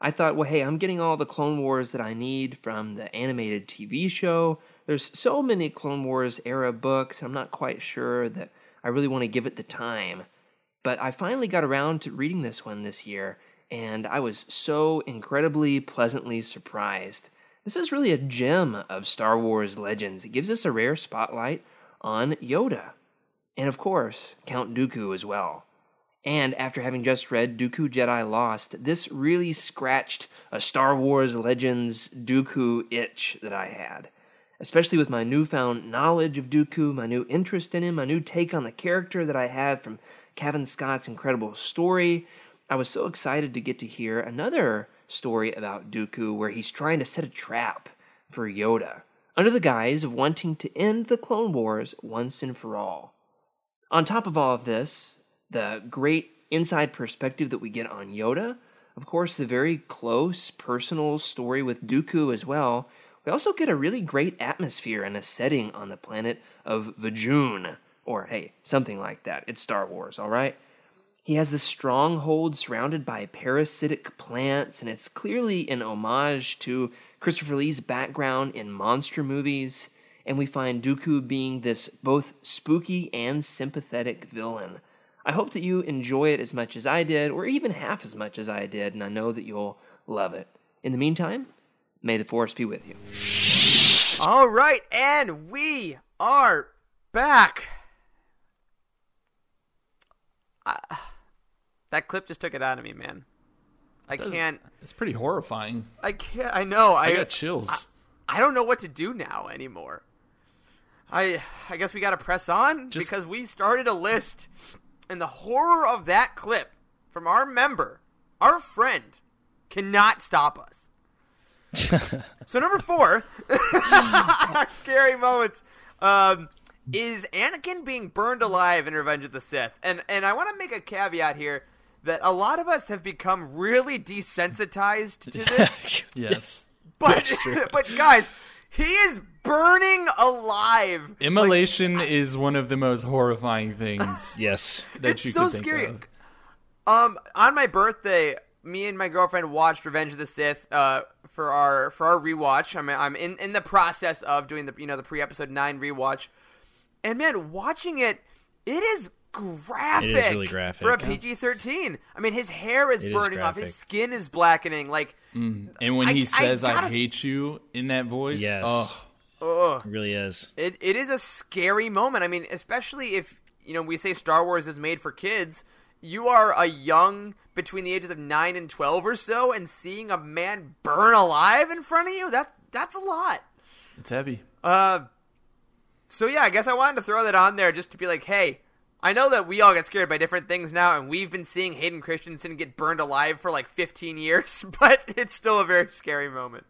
I thought, well, hey, I'm getting all the Clone Wars that I need from the animated T V show. There's so many Clone Wars-era books, I'm not quite sure that I really want to give it the time. But I finally got around to reading this one this year, and I was so incredibly pleasantly surprised. This is really a gem of Star Wars Legends. It gives us a rare spotlight on Yoda, and of course, Count Dooku as well. And after having just read Dooku Jedi Lost, this really scratched a Star Wars Legends Dooku itch that I had. Especially with my newfound knowledge of Dooku, my new interest in him, my new take on the character that I had from Kevin Scott's incredible story. I was so excited to get to hear another story about Dooku where he's trying to set a trap for Yoda, under the guise of wanting to end the Clone Wars once and for all. On top of all of this, the great inside perspective that we get on Yoda, of course the very close personal story with Dooku as well, we also get a really great atmosphere and a setting on the planet of Vajun, or, hey, something like that. It's Star Wars, all right? He has this stronghold surrounded by parasitic plants, and it's clearly an homage to Christopher Lee's background in monster movies, and we find Dooku being this both spooky and sympathetic villain. I hope that you enjoy it as much as I did, or even half as much as I did, and I know that you'll love it. In the meantime, may the Force be with you. All right, and we are back. Uh, that clip just took it out of me, man. I That's, can't. It's pretty horrifying. I can't. I know. I, I got chills. I, I don't know what to do now anymore. I I guess we got to press on just, because we started a list And the horror of that clip from our member, our friend, cannot stop us. So number four, our scary moments, um, is Anakin being burned alive in Revenge of the Sith. And and I want to make a caveat here that a lot of us have become really desensitized to this. Yes. But, but guys, he is burning alive. Immolation like, I, is one of the most horrifying things. Yes. That it's you so think scary. Of. Um, on my birthday, me and my girlfriend watched Revenge of the Sith uh, for our for our rewatch. I mean, I'm in, in the process of doing the you know the pre episode nine rewatch, and man, watching it, it is graphic. It is really graphic for a P G thirteen. I mean, his hair is it burning is off, his skin is blackening. Like, mm. and when I, he says, I, gotta... "I hate you" in that voice, yes, oh, oh. It really is. It it is a scary moment. I mean, especially if you know we say Star Wars is made for kids. You are a young, between the ages of nine and twelve or so, and seeing a man burn alive in front of you—that that's a lot. It's heavy. Uh, so yeah, I guess I wanted to throw that on there just to be like, hey, I know that we all get scared by different things now, and we've been seeing Hayden Christensen get burned alive for like fifteen years, but it's still a very scary moment.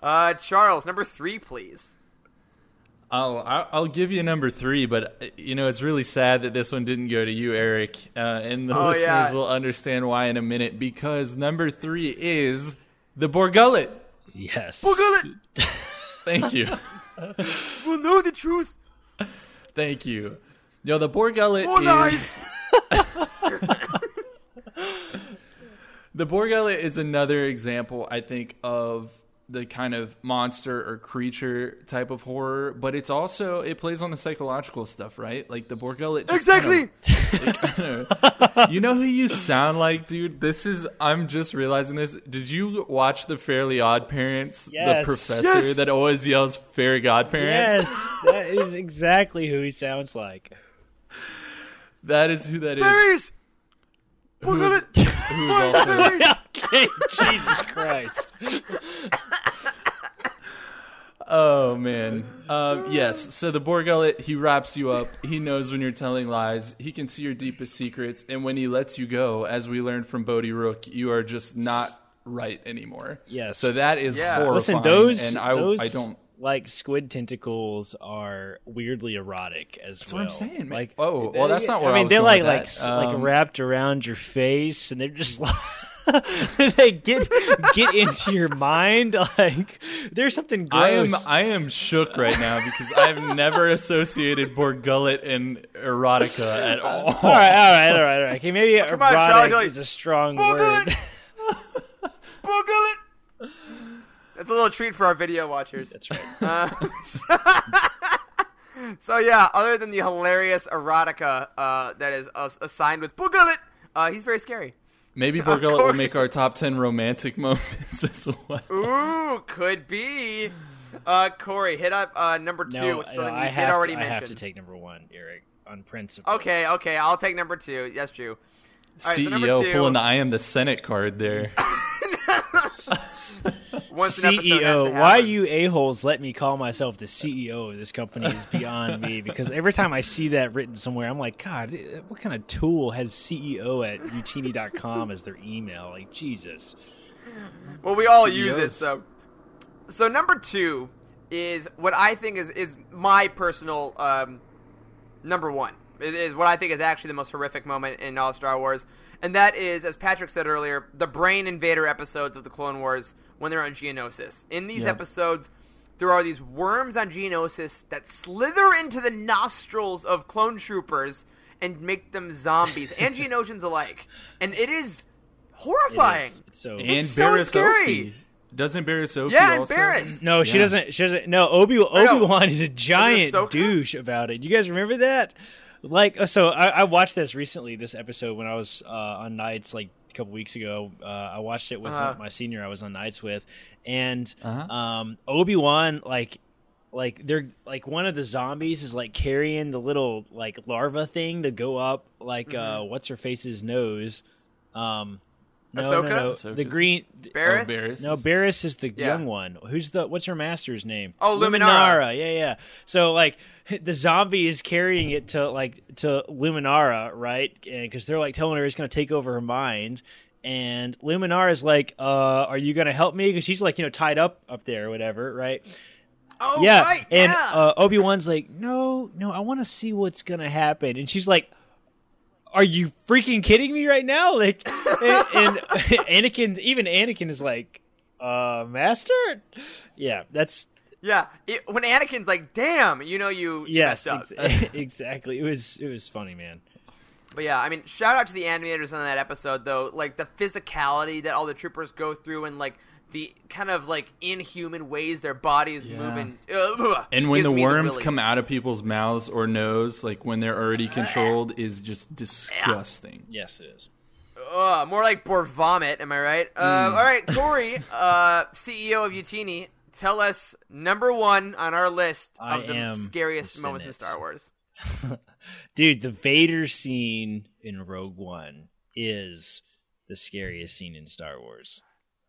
Uh, Charles, number three, please. I'll I'll give you number three, but you know it's really sad that this one didn't go to you, Eric, uh, and the oh, listeners yeah. will understand why in a minute. Because number three is the Borgullet. Yes, Borgullet. Thank you. We'll know the truth. Thank you. Yo, the Borgullet oh, is. Nice. The Borgullet is another example, I think, of the kind of monster or creature type of horror, but it's also, it plays on the psychological stuff, right? Like the Borgullet. Exactly. Kind of, like, you know who you sound like, dude? This is, I'm just realizing this. Did you watch the Fairly Odd Parents? Yes. The professor yes. that always yells Fairy Godparents? Yes. That is exactly who he sounds like. That is who that Fairies. Is. Fairies! Borgullet! Who's also okay, Jesus Christ. Oh man. Um, yes, so the Borgullet, he wraps you up. He knows when you're telling lies. He can see your deepest secrets, and when he lets you go, as we learned from Bodhi Rook, you are just not right anymore. Yes. So that is yeah. horrifying. Listen, those and I, those I don't like squid tentacles are weirdly erotic as that's well. That's what I'm saying, man. Like, oh, well, that's not where I, I mean, was they're going like with that. like um, like wrapped around your face, and they're just like they get get into your mind. Like, there's something gross. I am I am shook right now because I've never associated Borgullet and erotica at all. All right, all right, all right, all right. Okay, maybe oh, erotic on, Charlie, is a strong Borgullet! Word. Borgullet. That's a little treat for our video watchers. That's right. Uh, so, so yeah, other than the hilarious erotica uh, that is uh, assigned with Borgullet, uh, he's very scary. Maybe Borgullet will make our top ten romantic moments as well. Ooh, could be. Uh, Corey, hit up uh, number two, no, which is something no, you did already to, mention. I have to take number one, Eric, on principle. Okay, okay, I'll take number two. That's true. All C E O right, so two. Pulling the I am the Senate card there. Once an C E O, why you a-holes let me call myself the C E O of this company is beyond me, because every time I see that written somewhere, I'm like, God, what kind of tool has C E O at utini dot com as their email? Like, Jesus. Well, we all C E Os. Use it, so. So number two is what I think is, is my personal um, number one. It is what I think is actually the most horrific moment in all of Star Wars. And that is, as Patrick said earlier, the Brain Invader episodes of the Clone Wars when they're on Geonosis. In these yep. episodes, there are these worms on Geonosis that slither into the nostrils of clone troopers and make them zombies and Geonosians alike. And it is horrifying. It is. It's so, and it's so scary. Doesn't Barriss Obi yeah, also? Barriss. No, she yeah. doesn't. She doesn't. No, Obi Obi-Wan is a giant douche about it. You guys remember that? Like, so I, I watched this recently, this episode, when I was uh, on nights like a couple weeks ago. Uh, I watched it with uh-huh. my senior I was on nights with. And uh-huh. um, Obi-Wan, like, like they're like one of the zombies is like carrying the little like larva thing to go up like mm-hmm. uh, what's her face's nose. Um, No, Ahsoka? No, no. The green... Barriss? Oh, Barriss. No, Barriss is the yeah. young one. Who's the... What's her master's name? Oh, Luminara. Luminara. Yeah, yeah. So, like, the zombie is carrying it to, like, to Luminara, right? Because they're, like, telling her it's going to take over her mind. And Luminara's like, uh, are you going to help me? Because she's, like, you know, tied up up there or whatever, right? Oh, yeah. Right, yeah. And uh, Obi-Wan's like, no, no, I want to see what's going to happen. And she's like... Are you freaking kidding me right now? Like, and, and Anakin, even Anakin is like, uh, master? Yeah, that's... Yeah, it, when Anakin's like, damn, you know you yes, messed up. Ex- exactly. It was, it was funny, man. But yeah, I mean, shout out to the animators on that episode, though. Like, the physicality that all the troopers go through and, like, the kind of, like, inhuman ways their bodies yeah. move. And, uh, and when the worms the come out of people's mouths or nose, like, when they're already controlled, is just disgusting. Yeah. Yes, it is. Uh, more like Boar vomit, am I right? Mm. Uh, all right, Corey, uh, C E O of Utini, tell us number one on our list of I the scariest the moments in Star Wars. Dude, the Vader scene in Rogue One is the scariest scene in Star Wars.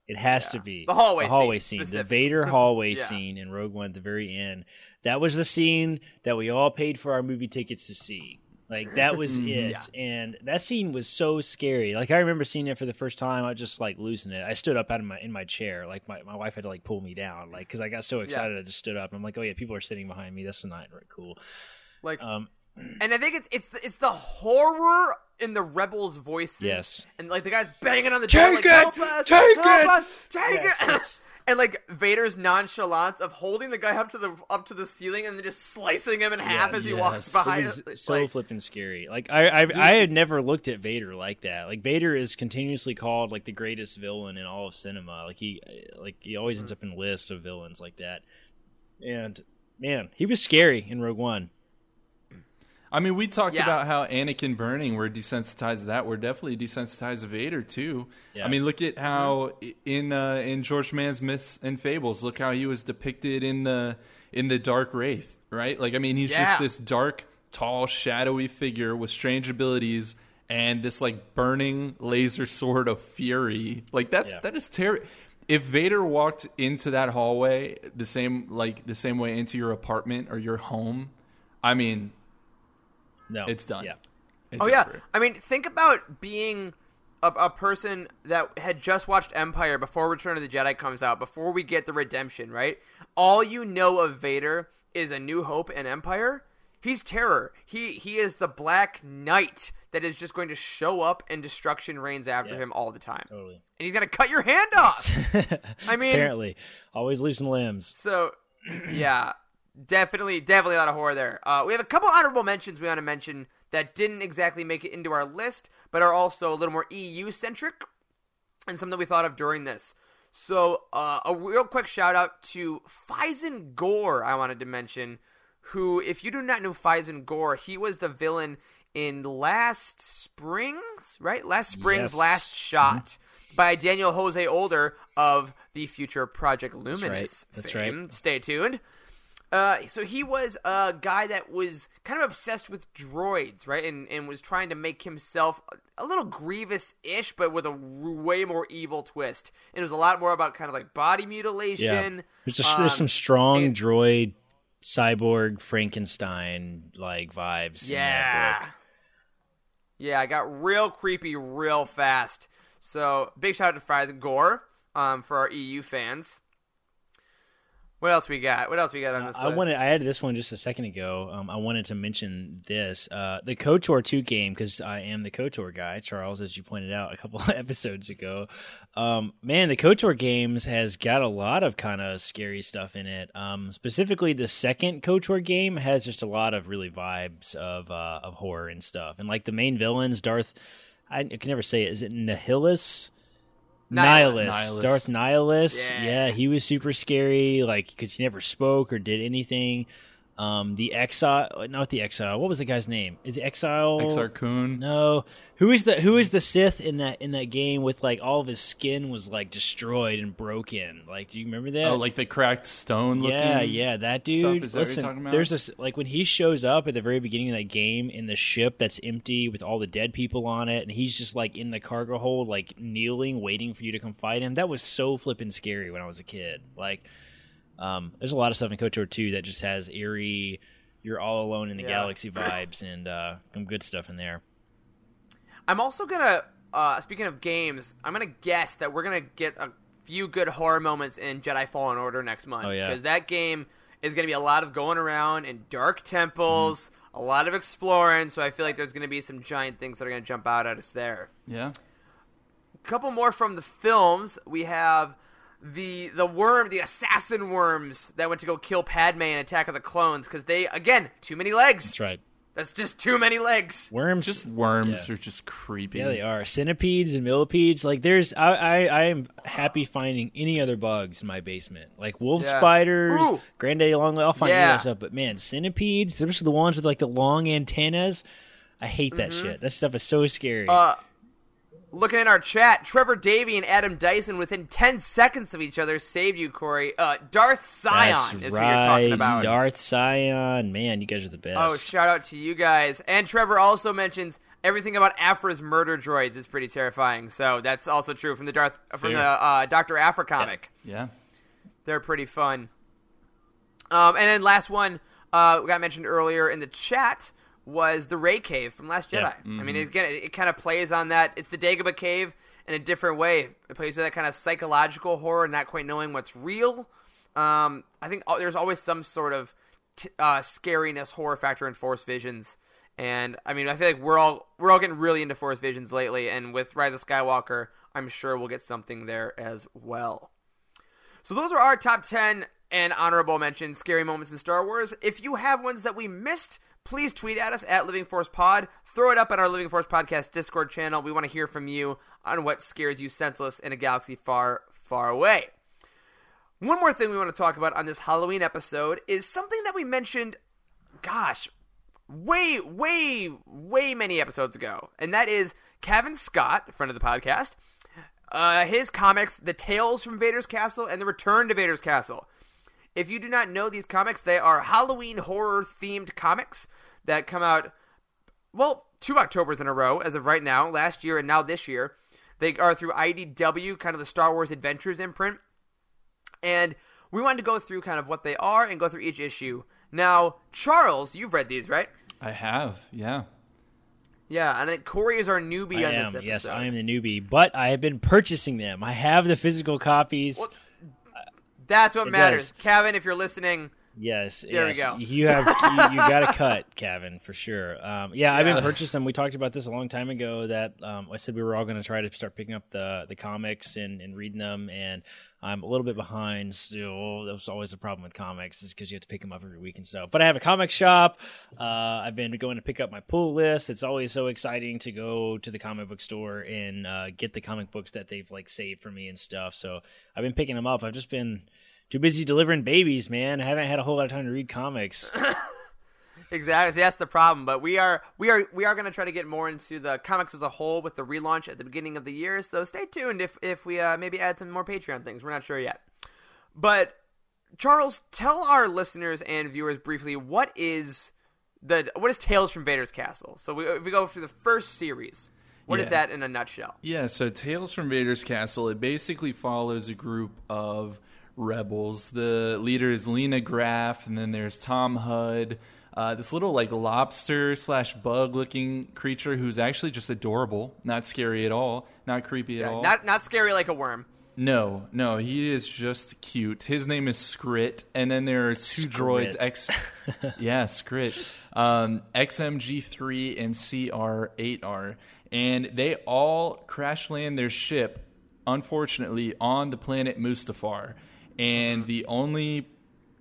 It has yeah. to be. The hallway, the hallway scene. scene. The Vader hallway yeah. scene in Rogue One at the very end. That was the scene that we all paid for our movie tickets to see. Like, that was it. Yeah. And that scene was so scary. Like, I remember seeing it for the first time. I was just, like, losing it. I stood up out of my in my chair. Like, my, my wife had to, like, pull me down. Like, because I got so excited, yeah. I just stood up. I'm like, oh, yeah, people are sitting behind me. That's not cool. Like, um, and I think it's it's the, it's the horror in the rebels' voices. Yes. And, like, the guy's banging on the door, like, help us, take help it! us, take yes, it! Yes. And, like, Vader's nonchalance of holding the guy up to the up to the ceiling and then just slicing him in half yes, as he yes. walks behind. It was so, like, flipping scary. Like, I I, I had never looked at Vader like that. Like, Vader is continuously called, like, the greatest villain in all of cinema. Like, he, like, he always ends up in lists of villains like that. And, man, he was scary in Rogue One. I mean, we talked yeah. about how Anakin burning, we're desensitized that. We're definitely desensitized Vader, too. Yeah. I mean, look at how in uh, in George Mann's Myths and Fables, look how he was depicted in the in the Dark Wraith, right? Like, I mean, he's yeah. just this dark, tall, shadowy figure with strange abilities and this, like, burning laser sword of fury. Like, that's yeah. that is terrible. If Vader walked into that hallway the same like the same way into your apartment or your home, I mean... No, it's done. Yeah. It's oh, over. yeah. I mean, think about being a, a person that had just watched Empire before Return of the Jedi comes out, before we get the redemption, right? All you know of Vader is A New Hope and Empire. He's terror. He he is the Black Knight that is just going to show up and destruction reigns after yeah, him all the time. Totally. And he's going to cut your hand off. I mean. Apparently. Always losing limbs. So, yeah. Definitely, definitely a lot of horror there. Uh, we have a couple honorable mentions we want to mention that didn't exactly make it into our list, but are also a little more E U-centric and something we thought of during this. So uh, a real quick shout-out to Faizan Gore, I wanted to mention, who, if you do not know Faizan Gore, he was the villain in Last Springs, right? Last Springs, yes. Last Shot mm-hmm. by Daniel Jose Older of the future Project Luminous That's right. That's fame. Right. Stay tuned. Uh, so he was a guy that was kind of obsessed with droids, right, and and was trying to make himself a little Grievous-ish, but with a way more evil twist. And it was a lot more about kind of like body mutilation. Yeah. There's, just, um, there's some strong and, droid, cyborg, Frankenstein like vibes. Yeah, in that book. Yeah, it got real creepy real fast. So big shout out to Faizan Gore um, for our E U fans. What else we got? What else we got on this uh, list? I wanted. I added this one just a second ago. Um, I wanted to mention this, uh, the KOTOR two game, because I am the KOTOR guy, Charles, as you pointed out a couple of episodes ago. Um, man, the KOTOR games has got a lot of kind of scary stuff in it. Um, specifically, the second KOTOR game has just a lot of really vibes of uh, of horror and stuff. And like the main villains, Darth, I can never say it. Is it Nihilus? Nihilus. Nihilus, Darth Nihilus, yeah. yeah, he was super scary, like because he never spoke or did anything. Um, the Exile, not the Exile. What was the guy's name? Is it Exile? Exar Kun. No, who is the who is the Sith in that in that game with like all of his skin was like destroyed and broken? Like, do you remember that? Oh, like the cracked stone looking. Yeah, yeah, that dude. Stuff. Is that Listen, what you're talking about? There's this like when he shows up at the very beginning of that game in the ship that's empty with all the dead people on it, and he's just like in the cargo hold, like kneeling, waiting for you to come fight him. That was so flippin' scary when I was a kid. Like. Um, there's a lot of stuff in KOTOR two that just has eerie, you're all alone in the yeah. galaxy vibes and uh, some good stuff in there. I'm also going to, uh, speaking of games, I'm going to guess that we're going to get a few good horror moments in Jedi Fallen Order next month. Oh, yeah. Because that game is going to be a lot of going around in dark temples, mm. a lot of exploring, so I feel like there's going to be some giant things that are going to jump out at us there. Yeah. A couple more from the films. We have... The the worm, the assassin worms that went to go kill Padme in Attack of the Clones because they, again, too many legs. That's right. That's just too many legs. Worms. Just worms yeah. are just creepy. Yeah, they are. Centipedes and millipedes. Like, there's, I, I, I am happy finding any other bugs in my basement. Like, wolf yeah. spiders, Ooh. Granddaddy long, I'll find yeah. other stuff. But, man, centipedes, especially the ones with, like, the long antennas. I hate that mm-hmm. shit. That stuff is so scary. Uh, Looking at our chat, Trevor Davey and Adam Dyson within ten seconds of each other saved you, Corey. Uh, Darth Scion That's is right. who you're talking about. Darth Scion. Man, you guys are the best. Oh, shout out to you guys. And Trevor also mentions everything about Afra's murder droids is pretty terrifying. So that's also true from the Darth from Fair. the uh, Doctor Afra comic. Yeah. yeah. They're pretty fun. Um, and then last one uh, got mentioned earlier in the chat. Was the Rey Cave from Last Jedi. Yeah. Mm-hmm. I mean, again, it, it kind of plays on that. It's the Dagobah Cave in a different way. It plays with that kind of psychological horror, not quite knowing what's real. Um, I think all, there's always some sort of t- uh, scariness, horror factor in Force Visions. And, I mean, I feel like we're all we're all getting really into Force Visions lately. And with Rise of Skywalker, I'm sure we'll get something there as well. So those are our top ten and honorable mentions, scary moments in Star Wars. If you have ones that we missed, please tweet at us at Living Force Pod. Throw it up on our Living Force Podcast Discord channel. We want to hear from you on what scares you senseless in a galaxy far, far away. One more thing we want to talk about on this Halloween episode is something that we mentioned, gosh, way, way, way many episodes ago. And that is Kevin Scott, friend of the podcast, uh, his comics, The Tales from Vader's Castle and The Return to Vader's Castle. If you do not know these comics, they are Halloween horror-themed comics that come out, well, two Octobers in a row as of right now, last year and now this year. They are through I D W, kind of the Star Wars Adventures imprint. And we wanted to go through kind of what they are and go through each issue. Now, Charles, you've read these, right? I have, yeah. Yeah, and I think Corey is our newbie I on am, this episode. Yes, I am the newbie, but I have been purchasing them. I have the physical copies. Well, that's what it matters. Does. Kevin, if you're listening, yes, there yes. we go. You have you, you got to cut, Kevin, for sure. Um, yeah, yeah, I've been purchasing them. We talked about this a long time ago that um, I said we were all going to try to start picking up the, the comics and, and reading them, and I'm a little bit behind still. That was always a problem with comics is because you have to pick them up every week and stuff. But I have a comic shop. Uh, I've been going to pick up my pull list. It's always so exciting to go to the comic book store and uh, get the comic books that they've like saved for me and stuff. So I've been picking them up. I've just been too busy delivering babies, man. I haven't had a whole lot of time to read comics. Exactly. That's the problem. But we are we are we are going to try to get more into the comics as a whole with the relaunch at the beginning of the year. So stay tuned if if we uh, maybe add some more Patreon things. We're not sure yet. But Charles, tell our listeners and viewers briefly what is the what is Tales from Vader's Castle. So we, if we go through the first series. What yeah. is that in a nutshell? Yeah. So Tales from Vader's Castle. It basically follows a group of rebels. The leader is Lena Graff, and then there's Tom Hudd, uh, this little like lobster slash bug looking creature who's actually just adorable, not scary at all, not creepy at yeah, all, not not scary like a worm. No, no, he is just cute. His name is Skrit, and then there are two Skrit. droids, X, yeah, Skrit, um, X M G three and C R eight R, and they all crash land their ship, unfortunately, on the planet Mustafar. And the only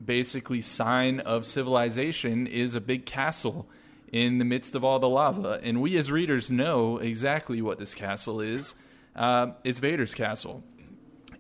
basically sign of civilization is a big castle in the midst of all the lava. And we as readers know exactly what this castle is. Uh, it's Vader's castle.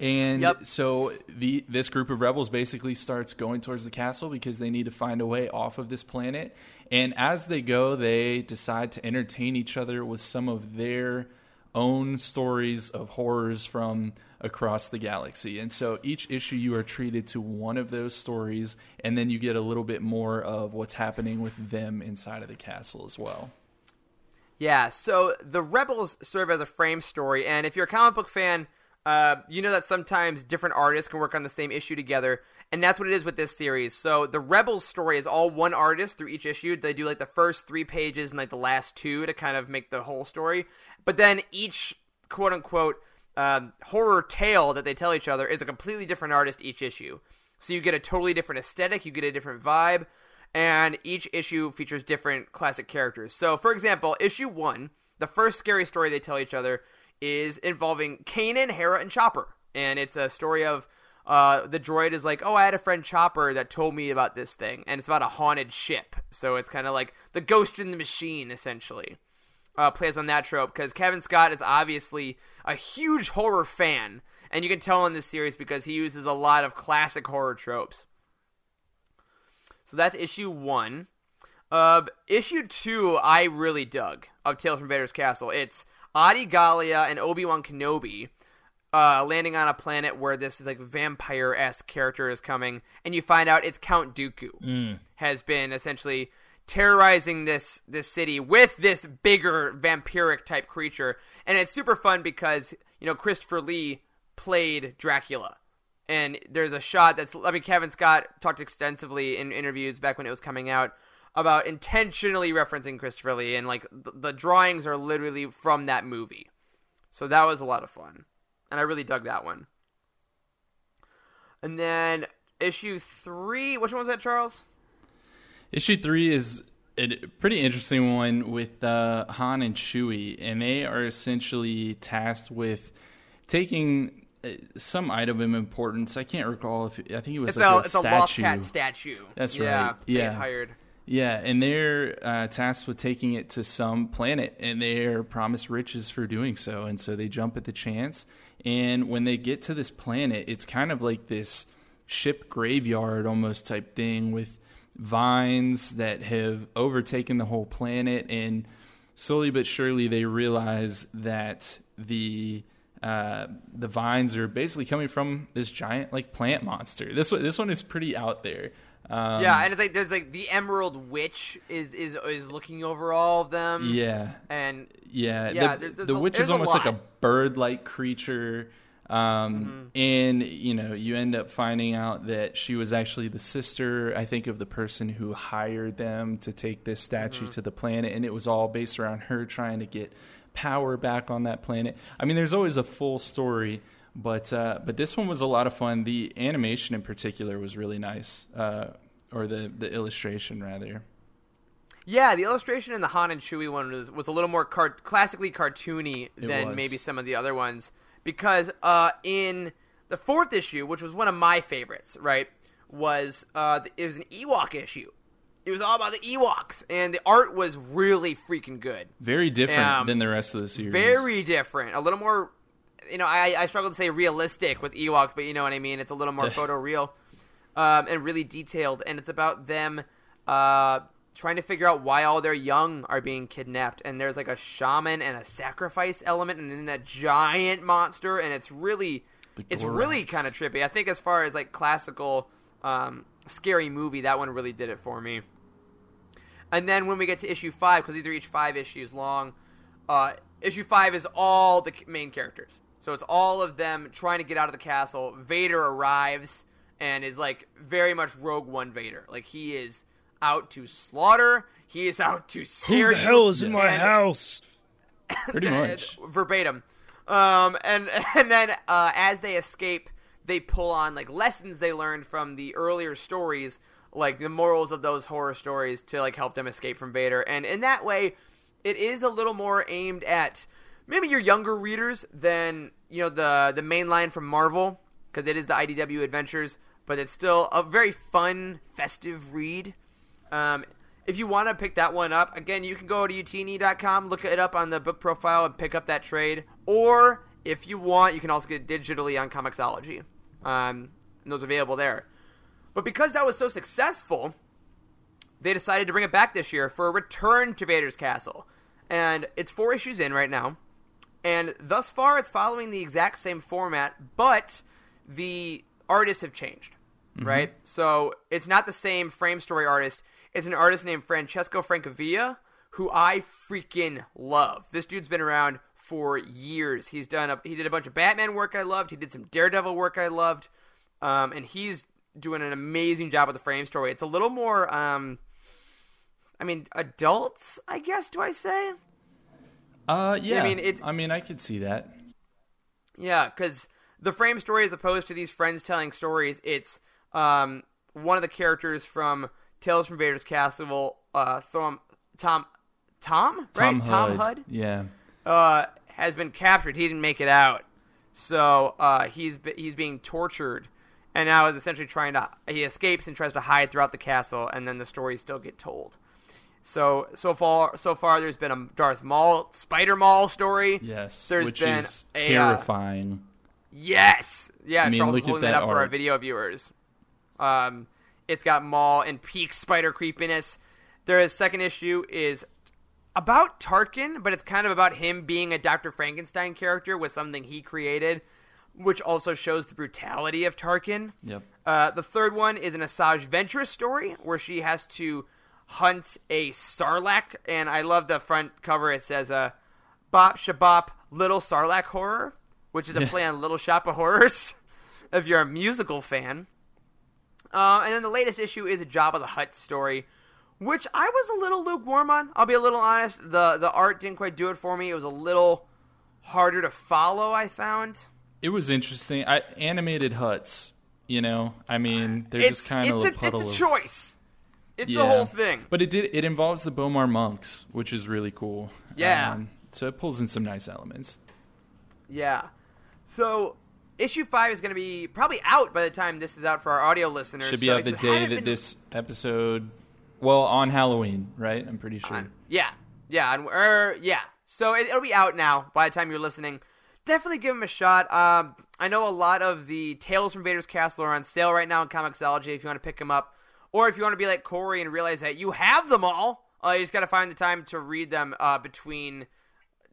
And yep. so the this group of rebels basically starts going towards the castle because they need to find a way off of this planet. And as they go, they decide to entertain each other with some of their own stories of horrors from across the galaxy. And so each issue you are treated to one of those stories, and then you get a little bit more of what's happening with them inside of the castle as well. Yeah, so the rebels serve as a frame story, and if you're a comic book fan, uh, you know that sometimes different artists can work on the same issue together, and that's what it is with this series. So the rebels story is all one artist through each issue. They do like the first three pages and like the last two to kind of make the whole story, but then each quote-unquote Um, horror tale that they tell each other is a completely different artist each issue. So you get a totally different aesthetic, you get a different vibe, and each issue features different classic characters. So, for example, issue one, the first scary story they tell each other is involving Kanan, Hera, and Chopper. And it's a story of uh, the droid is like, oh, I had a friend Chopper that told me about this thing. And it's about a haunted ship. So it's kind of like the ghost in the machine, essentially. Uh, plays on that trope, because Kevin Scott is obviously a huge horror fan, and you can tell in this series because he uses a lot of classic horror tropes. So that's issue one. Uh, issue two, I really dug, of Tales from Vader's Castle. It's Adi Gallia and Obi-Wan Kenobi uh, landing on a planet where this like vampire-esque character is coming, and you find out it's Count Dooku. Mm. Has been essentially terrorizing this this city with this bigger vampiric type creature, and it's super fun because, you know, Christopher Lee played Dracula, and there's a shot that's I mean Kevin Scott talked extensively in interviews back when it was coming out about intentionally referencing Christopher Lee, and like the, the drawings are literally from that movie. So that was a lot of fun, and I really dug that one. And then issue three, which one was that, Charles? Issue three is a pretty interesting one with uh, Han and Chewie, and they are essentially tasked with taking some item of importance. I can't recall if I think it was it's like a, a it's statue. It's a lost cat statue. That's yeah, right. Yeah, they hired. Yeah, and they're uh, tasked with taking it to some planet, and they're promised riches for doing so, and so they jump at the chance. And when they get to this planet, it's kind of like this ship graveyard almost type thing with vines that have overtaken the whole planet, and slowly but surely they realize that the uh the vines are basically coming from this giant like plant monster. This one, this one is pretty out there. Um, yeah, and it's like there's like the Emerald Witch is is is looking over all of them. Yeah, and yeah, yeah. The, there's, there's the a, witch is almost a like a bird-like creature. Um, mm-hmm. And, you know, you end up finding out that she was actually the sister, I think, of the person who hired them to take this statue mm-hmm. to the planet. And it was all based around her trying to get power back on that planet. I mean, there's always a full story, but, uh, but this one was a lot of fun. The animation in particular was really nice, uh, or the, the illustration rather. Yeah, the illustration in the Han and Chewie one was, was a little more car- classically cartoony it than was. Maybe some of the other ones. Because uh, in the fourth issue, which was one of my favorites, right, was uh, it was an Ewok issue. It was all about the Ewoks, and the art was really freaking good. Very different um, than the rest of the series. Very different. A little more, you know, I, I struggle to say realistic with Ewoks, but you know what I mean. It's a little more photoreal um, and really detailed, and it's about them uh, trying to figure out why all their young are being kidnapped, and there's like a shaman and a sacrifice element, and then a giant monster, and it's really, it's really kind of trippy. I think as far as like classical um, scary movie, that one really did it for me. And then when we get to issue five, because these are each five issues long, uh, issue five is all the main characters, so it's all of them trying to get out of the castle. Vader arrives and is like very much Rogue One Vader, like he is out to slaughter. He is out to scare. Who the hell is in my and, house? Pretty much verbatim. Um, and and then uh, as they escape, they pull on like lessons they learned from the earlier stories, like the morals of those horror stories, to like help them escape from Vader. And in that way, it is a little more aimed at maybe your younger readers than, you know, the the main line from Marvel, because it is the I D W adventures, but it's still a very fun, festive read. Um, if you want to pick that one up, again, you can go to utini dot com, look it up on the book profile, and pick up that trade. Or If you want, you can also get it digitally on Comixology. Um, and those are available there. But because that was so successful, they decided to bring it back this year for a return to Vader's Castle. And it's four issues in right now. And thus far, it's following the exact same format, but the artists have changed, mm-hmm. right? So it's not the same frame story artist. It's an artist named Francesco Francavilla, who I freaking love. This dude's been around for years. He's done a, he did a bunch of Batman work I loved. He did some Daredevil work I loved. Um, and he's doing an amazing job with the frame story. It's a little more, um, I mean, adults, I guess, do I say? Uh, yeah. I mean, it's, I mean, I could see that. Yeah, because the frame story, as opposed to these friends telling stories, it's um, one of the characters from Tales from Vader's Castle, uh, Tom, Tom, Tom, right? Tom Hood. Tom Hood? Yeah. Uh, has been captured. He didn't make it out. So uh, he's he's being tortured, and now is essentially trying to he escapes and tries to hide throughout the castle, and then the stories still get told. So so far so far there's been a Darth Maul Spider Maul story. Yes, there's which been is a, terrifying. Uh, yes, yeah. I mean, Charles is holding that, that up art. For our video viewers. Um, it's got Maul and peak spider creepiness. Their second issue is about Tarkin, but it's kind of about him being a Doctor Frankenstein character with something he created, which also shows the brutality of Tarkin. Yep. Uh, the third one is an Asajj Ventress story where she has to hunt a Sarlacc, and I love the front cover. It says uh, Bop Shabop Little Sarlacc Horror, which is a play on Little Shop of Horrors, if you're a musical fan. Uh, and then the latest issue is a Jabba the Hutt story, which I was a little lukewarm on. I'll be a little honest. The the art didn't quite do it for me. It was a little harder to follow, I found. It was interesting. I animated Hutts, you know. I mean, they're it's, just kind of a puddle. It's a choice. It's yeah. the whole thing. But it did. It involves the Bomar monks, which is really cool. Yeah. Um, so it pulls in some nice elements. Yeah. So issue five is going to be probably out by the time this is out for our audio listeners. Should be so out the day that been... this episode... Well, on Halloween, right? I'm pretty sure. On, yeah. Yeah. On, er, yeah. So it, it'll be out now by the time you're listening. Definitely give them a shot. Um, I know a lot of the Tales from Vader's Castle are on sale right now on Comixology if you want to pick them up. Or if you want to be like Corey and realize that you have them all, uh, you just got to find the time to read them uh, between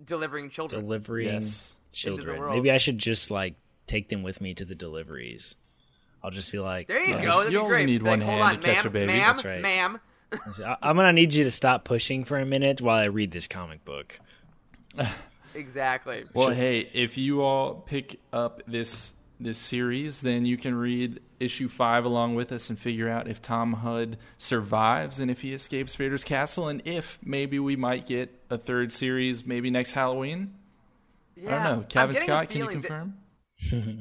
delivering children. Delivering yes. children. Maybe I should just like take them with me to the deliveries. I'll just feel like... There you nice. Go. That'd you be great. Need like, one hand on, to ma'am, catch a baby. Ma'am, That's right. ma'am. I'm going to need you to stop pushing for a minute while I read this comic book. Exactly. Well, hey, if you all pick up this this series, then you can read issue five along with us and figure out if Tom Hood survives and if he escapes Vader's Castle and if maybe we might get a third series maybe next Halloween. Yeah, I don't know. Kevin Scott, can you confirm? That,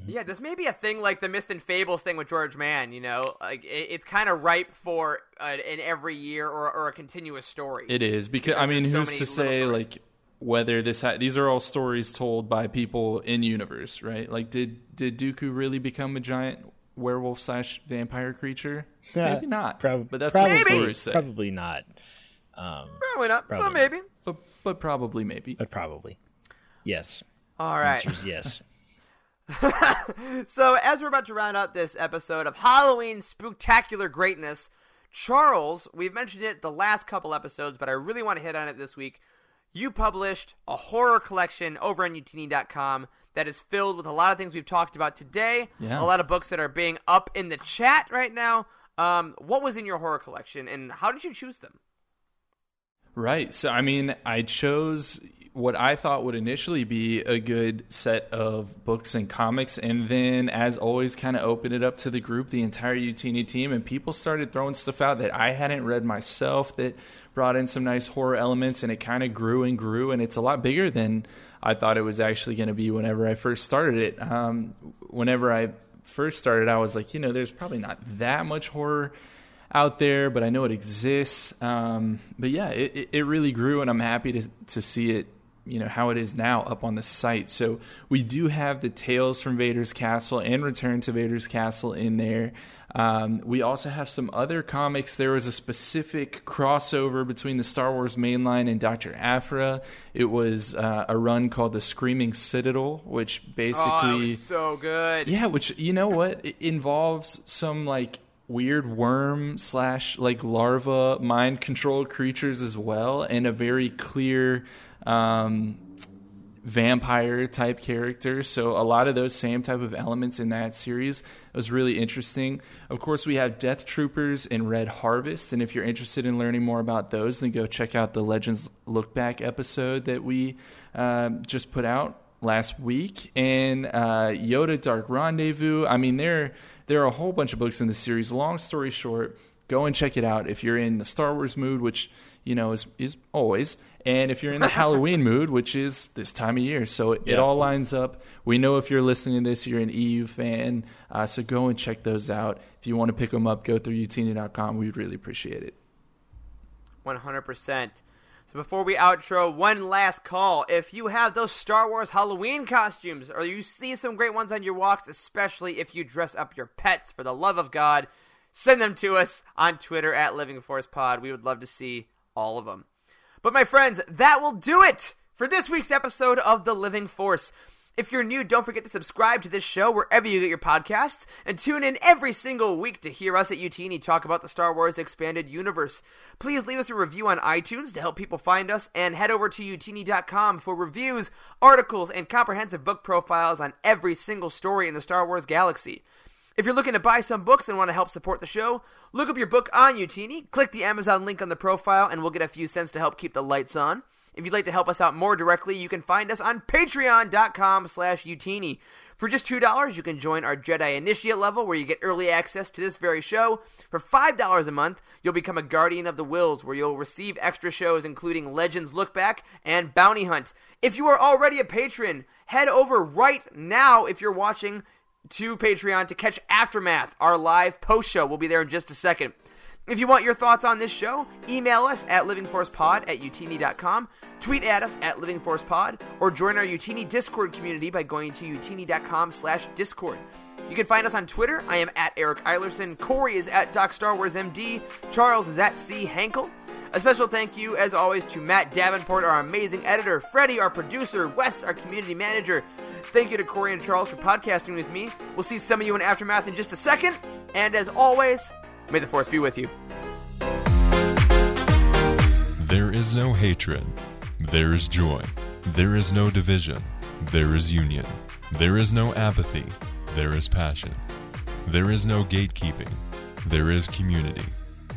yeah, this may be a thing like the Myth and Fables thing with George Mann, you know? like it, It's kind of ripe for... in every year or, or a continuous story. It is because, because I mean, who's so to say stories. Like whether this ha- these are all stories told by people in universe, right? Like, did did Dooku really become a giant werewolf slash vampire creature? Yeah, maybe not. Prob- but that's probably, what the stories say. Probably not. Um, probably not. Probably but maybe. Not. But but probably maybe. But probably. Yes. All right. Answer's yes. So as we're about to round out this episode of Halloween Spooktacular Greatness. Charles, we've mentioned it the last couple episodes, but I really want to hit on it this week. You published a horror collection over on utini dot com that is filled with a lot of things we've talked about today, yeah. a lot of books that are being up in the chat right now. Um, what was in your horror collection, and how did you choose them? Right. So, I mean, I chose what I thought would initially be a good set of books and comics. And then, as always, kind of opened it up to the group, the entire Utini team. And people started throwing stuff out that I hadn't read myself that brought in some nice horror elements. And it kind of grew and grew. And it's a lot bigger than I thought it was actually going to be whenever I first started it. Um, whenever I first started, I was like, you know, there's probably not that much horror out there, but I know it exists. Um, but yeah, it, it really grew. And I'm happy to, to see it you know, how it is now up on the site. So we do have the Tales from Vader's Castle and Return to Vader's Castle in there. Um, we also have some other comics. There was a specific crossover between the Star Wars mainline and Doctor Aphra. It was uh, a run called The Screaming Citadel, which basically... Oh, it was so good. Yeah, which, you know what? It involves some, like, weird worm slash, like, larva mind-controlled creatures as well, and a very clear... Um, vampire type character. So a lot of those same type of elements in that series. It was really interesting. Of course, we have Death Troopers and Red Harvest, and if you're interested in learning more about those, then go check out the Legends Look Back episode that we uh, just put out last week. And uh, Yoda Dark Rendezvous. I mean, there there are a whole bunch of books in the series. Long story short, go and check it out if you're in the Star Wars mood, which, you know, is is always. And if you're in the Halloween mood, which is this time of year, so it, yeah. it all lines up. We know if you're listening to this, you're an E U fan, uh, so go and check those out. If you want to pick them up, go through utini dot com. We'd really appreciate it. one hundred percent. So before we outro, one last call. If you have those Star Wars Halloween costumes, or you see some great ones on your walks, especially if you dress up your pets, for the love of God, send them to us on Twitter at Living Force Pod. We would love to see all of them. But my friends, that will do it for this week's episode of The Living Force. If you're new, don't forget to subscribe to this show wherever you get your podcasts, and tune in every single week to hear us at Utini talk about the Star Wars Expanded Universe. Please leave us a review on iTunes to help people find us, and head over to utini dot com for reviews, articles, and comprehensive book profiles on every single story in the Star Wars galaxy. If you're looking to buy some books and want to help support the show, look up your book on Utini, click the Amazon link on the profile, and we'll get a few cents to help keep the lights on. If you'd like to help us out more directly, you can find us on patreon dot com slash Utini. For just two dollars, you can join our Jedi Initiate level, where you get early access to this very show. For five dollars a month, you'll become a Guardian of the Wills, where you'll receive extra shows including Legends Look Back and Bounty Hunt. If you are already a patron, head over right now if you're watching to Patreon to catch Aftermath, our live post show. We'll be there in just a second. If you want your thoughts on this show, email us at livingforcepod at utini dot com, tweet at us at livingforcepod, or join our Utini Discord community by going to utini dot com slash discord. You can find us on Twitter. I am at Eric Irelson, Corey is at Doc Star Wars M D, Charles is at C Hankel. A special thank you, as always, to Matt Davenport, our amazing editor, Freddie, our producer, Wes, our community manager. Thank you to Corey and Charles for podcasting with me. We'll see some of you in Aftermath in just a second. And as always, may the Force be with you. There is no hatred. There is joy. There is no division. There is union. There is no apathy. There is passion. There is no gatekeeping. There is community.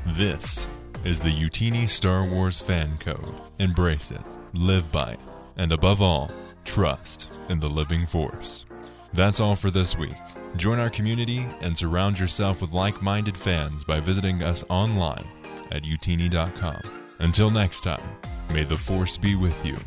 This is the Utini Star Wars fan code. Embrace it, live by it, and above all, trust in the Living Force. That's all for this week. Join our community and surround yourself with like-minded fans by visiting us online at utini dot com. Until next time, may the Force be with you.